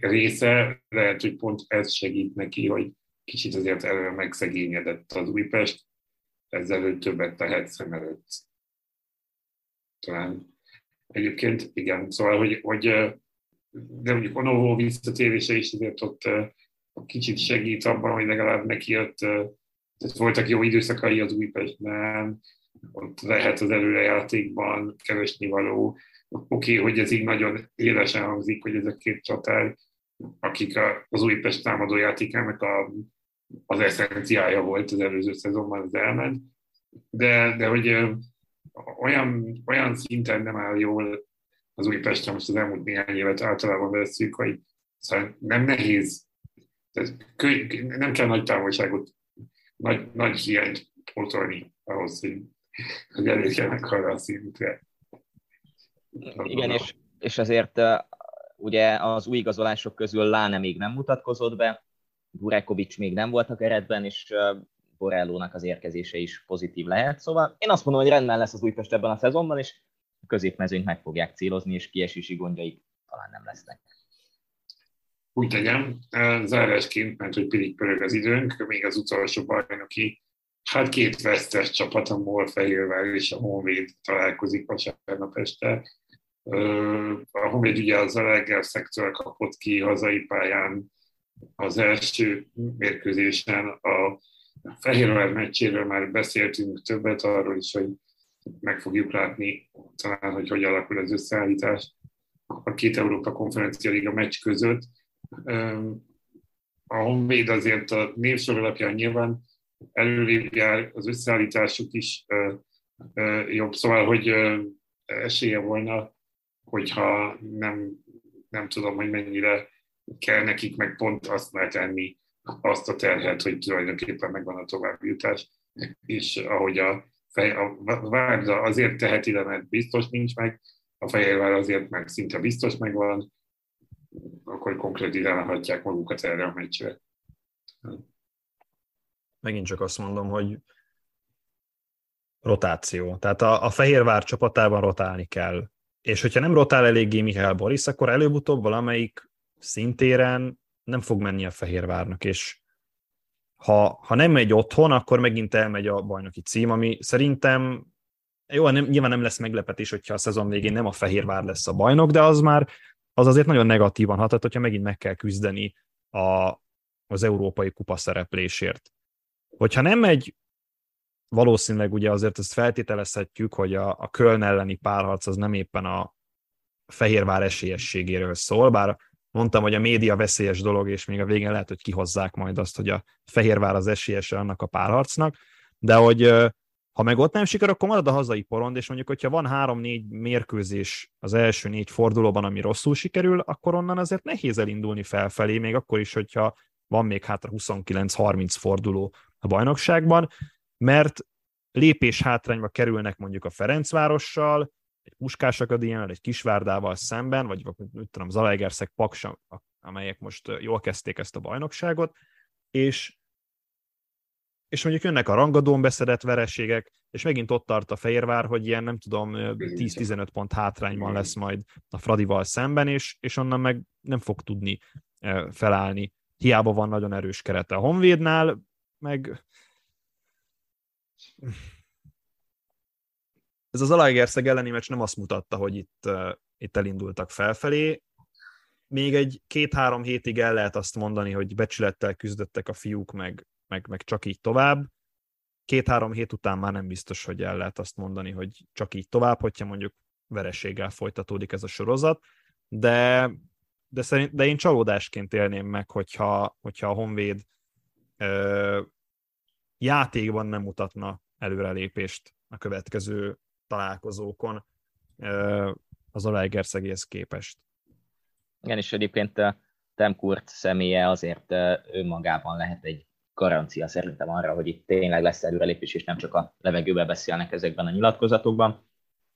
része, lehet, hogy pont ez segít neki, hogy kicsit azért előre megszegényedett az Újpest, ezzel többet tehet szem előtt. Talán egyébként, igen, szóval, hogy, hogy de mondjuk Onovo visszatérése is azért ott kicsit segít abban, hogy legalább neki ott, tehát voltak jó időszakai az Újpestben, ott lehet az előrejátékban keresni való. Oké, okay, hogy ez így nagyon élesen hangzik, hogy ez a két csatár, akik az Újpest támadójátékának a, az eszenciája volt az előző szezonban, az elment, de, de hogy olyan, olyan szinten nem áll jól az Újpestre, most az elmúlt néhány évet általában veszünk, hogy szóval nem nehéz, nem kell nagy távolságot, nagy, nagy hiányt pótolni ahhoz, hogy, hogy elérjenek arra a szintre. Igen, és, és azért uh, ugye az új igazolások közül Láne még nem mutatkozott be, Burekovics még nem volt a keretben, és uh, Borellónak az érkezése is pozitív lehet. Szóval én azt mondom, hogy rendben lesz az Újpest ebben a szezonban, és a középmezőnyt meg fogják célozni, és kiesési gondjaik talán nem lesznek. Úgy tegyem, zárásként, mert hogy pirig pörög az időnk, még az utolsó bajnoki, hát két vesztes csapat, a MOL Fehérvár és a Honvéd találkozik vasárnap este. A Honvéd ugye a Zalaegerszegtől kapott ki hazai pályán az első mérkőzésen. A Fehérvár meccséről már beszéltünk többet, arról is, hogy meg fogjuk látni talán, hogy hogy alakul az összeállítás a két Európa Konferencia Liga meccs között. A Honvéd azért a névsor alapján nyilván előrébb jár, az összeállításuk is jobb, szóval, hogy esélye volna, hogyha nem, nem tudom, hogy mennyire kell nekik meg pont azt megtenni, azt a terhet, hogy tulajdonképpen megvan a továbbjutás, és ahogy a A Várda azért teheti le, mert biztos nincs meg, a Fehérvár azért meg szinte biztos megvan, akkor konkrétizálhatják magukat erre a meccsre. Megint csak azt mondom, hogy rotáció. Tehát a, a Fehérvár csapatában rotálni kell. És hogyha nem rotál eléggé Michael Boris, akkor előbb-utóbb valamelyik szintéren nem fog menni a Fehérvárnak, és Ha, ha nem megy otthon, akkor megint elmegy a bajnoki cím, ami szerintem jó, nem, nyilván nem lesz meglepetés, hogyha a szezon végén nem a Fehérvár lesz a bajnok, de az már az azért nagyon negatívan hatott, hogyha megint meg kell küzdeni a, az európai kupa szereplésért. Hogyha nem megy, valószínűleg ugye azért ezt feltételezhetjük, hogy a, a Köln elleni párharc az nem éppen a Fehérvár esélyességéről szól, bár mondtam, hogy a média veszélyes dolog, és még a végén lehet, hogy kihozzák majd azt, hogy a Fehérvár az esélyese annak a párharcnak, de hogy ha meg ott nem siker, akkor marad a hazai porond, és mondjuk, hogyha van három-négy mérkőzés az első négy fordulóban, ami rosszul sikerül, akkor onnan azért nehéz elindulni felfelé, még akkor is, hogyha van még hátra huszonkilenc-harminc forduló a bajnokságban, mert lépés hátrányba kerülnek mondjuk a Ferencvárossal, egy Puskás Akadémiával, egy Kisvárdával szemben, vagy úgy tudom, Zalaegerszeg, Paks, amelyek most jól kezdték ezt a bajnokságot, és, és mondjuk jönnek a rangadón beszedett vereségek, és megint ott tart a Fehérvár, hogy ilyen, nem tudom, tíz-tizenöt pont hátrányban lesz majd a Fradival szemben, és, és onnan meg nem fog tudni felállni. Hiába van nagyon erős kerete a Honvédnál, meg... Ez a Zalaegerszeg elleni meccs nem azt mutatta, hogy itt, itt elindultak felfelé. Még egy két-három hétig el lehet azt mondani, hogy becsülettel küzdöttek a fiúk, meg, meg, meg csak így tovább. Két-három hét után már nem biztos, hogy el lehet azt mondani, hogy csak így tovább, hogyha mondjuk vereséggel folytatódik ez a sorozat, de, de, szerint, de én csalódásként élném meg, hogyha, hogyha a Honvéd ö, játékban nem mutatna előrelépést a következő találkozókon ö, az Zalaegerszeghez képest. Igen, és egyébként a Tim Kurt személye azért önmagában lehet egy garancia szerintem arra, hogy itt tényleg lesz előrelépés, és nem csak a levegőbe beszélnek ezekben a nyilatkozatokban.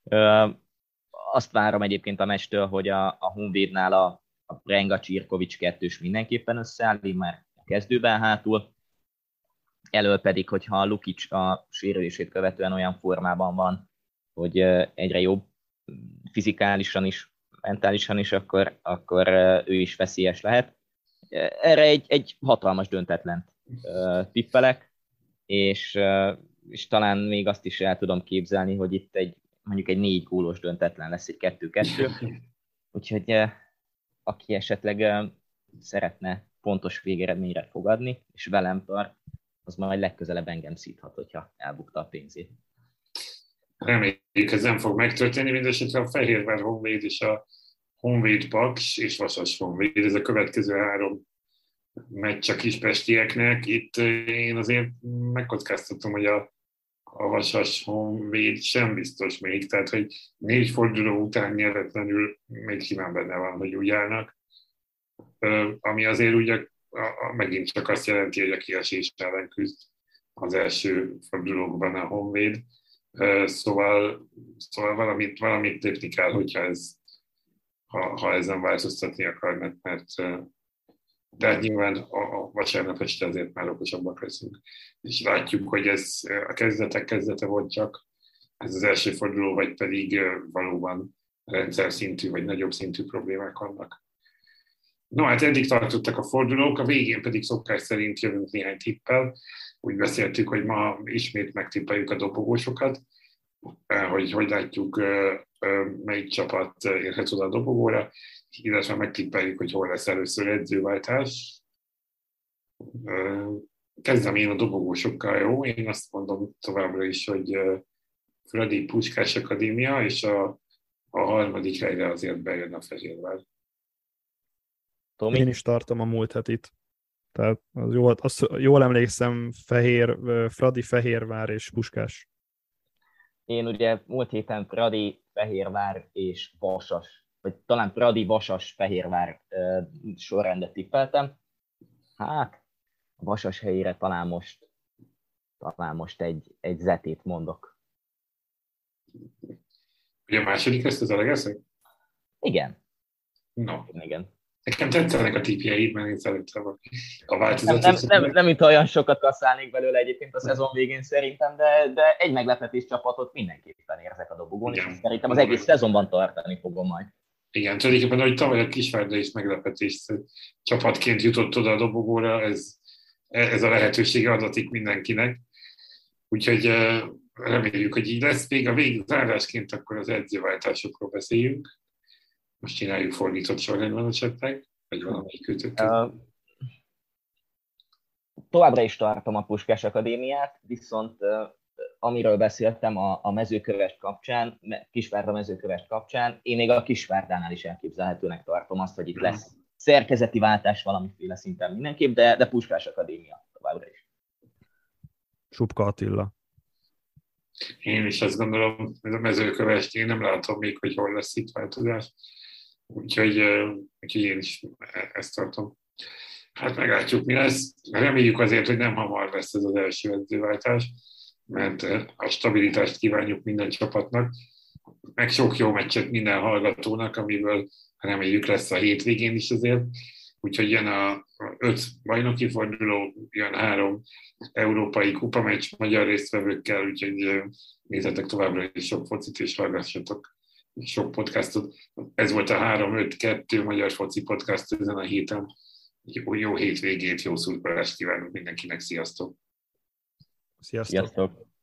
Ö, azt várom egyébként a mecstől, hogy a, a Honvédnál a, a Prenga Csirkovics kettős mindenképpen összeáll, már a kezdőben hátul. Elől pedig, hogyha Lukics a sérülését követően olyan formában van, hogy egyre jobb fizikálisan is, mentálisan is, akkor, akkor ő is veszélyes lehet. Erre egy, egy hatalmas döntetlent tippelek, és, és talán még azt is el tudom képzelni, hogy itt egy, mondjuk egy négy gólos döntetlen lesz, egy kettő-kettő. Úgyhogy aki esetleg szeretne pontos végeredményre fogadni, és velem tart, az majd legközelebb engem szíthat, hogyha elbukta a pénzét. Reméljük, ez nem fog megtörténni, mindesetre a Fehérvár Honvéd és a Honvéd Paks és Vasas Honvéd, ez a következő három meccs a kispestieknek. Itt én azért megkockáztatom, hogy a, a Vasas Honvéd sem biztos még, tehát hogy négy forduló után nyeretlenül még simán benne van, hogy úgy állnak, ami azért úgy a, a, megint csak azt jelenti, hogy a kiesés ellen küzd az első fordulókban a Honvéd. Szóval, szóval valamit, valamit lépni kell, hogyha ez, ha, ha ezen változtatni akarnak, mert de nyilván a, a vasárnap este azért már okosabbak leszünk. És látjuk, hogy ez a kezdetek kezdete volt csak, ez az első forduló, vagy pedig valóban rendszer szintű, vagy nagyobb szintű problémák vannak. No, hát eddig tartottak a fordulók, a végén pedig szokás szerint jövünk néhány tippel. Úgy beszéltük, hogy ma ismét megtippeljük a dobogósokat, hogy hogy látjuk, melyik csapat érhet oda a dobogóra, illetve megtippeljük, hogy hol lesz először edzőváltás. Kezdem én a dobogósokkal, jó? Én azt mondom továbbra is, hogy Fradi Puskás Akadémia, és a, a harmadik helyre azért bejön a Fehérvár. Tomi? Én is tartom a múlt hetit. Tehát az jól, azt, jól emlékszem, Fehér, Fradi, Fehérvár és Puskás. Én ugye múlt héten Fradi, Fehérvár és Vasas, vagy talán Fradi, Vasas, Fehérvár e, sorrendet tippeltem. Hát, a Vasas helyére talán most, talán most egy, egy zetét mondok. Ugye a második lesz az Zalaegerszeg? Igen. No. Igen. Nekem tetszenek a tippjeid, mert én szerintem a változatot... Nem, nem, nem, nem itt olyan sokat kasszálnék belőle egyébként a szezon végén szerintem, de, de egy meglepetés csapatot mindenképpen érzek a dobogón, igen. És szerintem az egész szezonban tartani fogom majd. Igen, tulajdonképpen, hogy tavaly a Kisvárda is meglepetés csapatként jutott oda a dobogóra, ez, ez a lehetősége adatik mindenkinek. Úgyhogy reméljük, hogy így lesz. Még a végzárásként akkor az edzőváltásokról beszéljünk. Most csináljuk fordított sorrendben esetleg, vagy valamelyik kötöttet? Uh, továbbra is tartom a Puskás Akadémiát, viszont uh, amiről beszéltem a, a mezőkövest kapcsán, Kisvárda mezőkövest kapcsán, én még a Kisvárdánál is elképzelhetőnek tartom azt, hogy itt uh-huh. lesz szerkezeti váltás valamiféle szinten mindenképp, de, de Puskás Akadémia továbbra is. Supka Attila. Én is azt gondolom, hogy a mezőkövest én nem látom még, hogy hol lesz itt változás. Úgyhogy, úgyhogy én is ezt tartom. Hát meglátjuk, mi lesz. Reméljük azért, hogy nem hamar lesz ez az első edzőváltás, mert a stabilitást kívánjuk minden csapatnak, meg sok jó meccset minden hallgatónak, amiből reméljük lesz a hétvégén is azért. Úgyhogy jön a öt bajnoki forduló, jön három európai kupameccs magyar résztvevőkkel, úgyhogy nézzetek továbbra is sok focit és hallgassatok sok podcastot. Ez volt a három öt kettő Magyar Foci Podcast ezen a héten. Jó, jó hétvégét, jó szurkolást kívánok mindenkinek, sziasztok! Sziasztok! Sziasztok.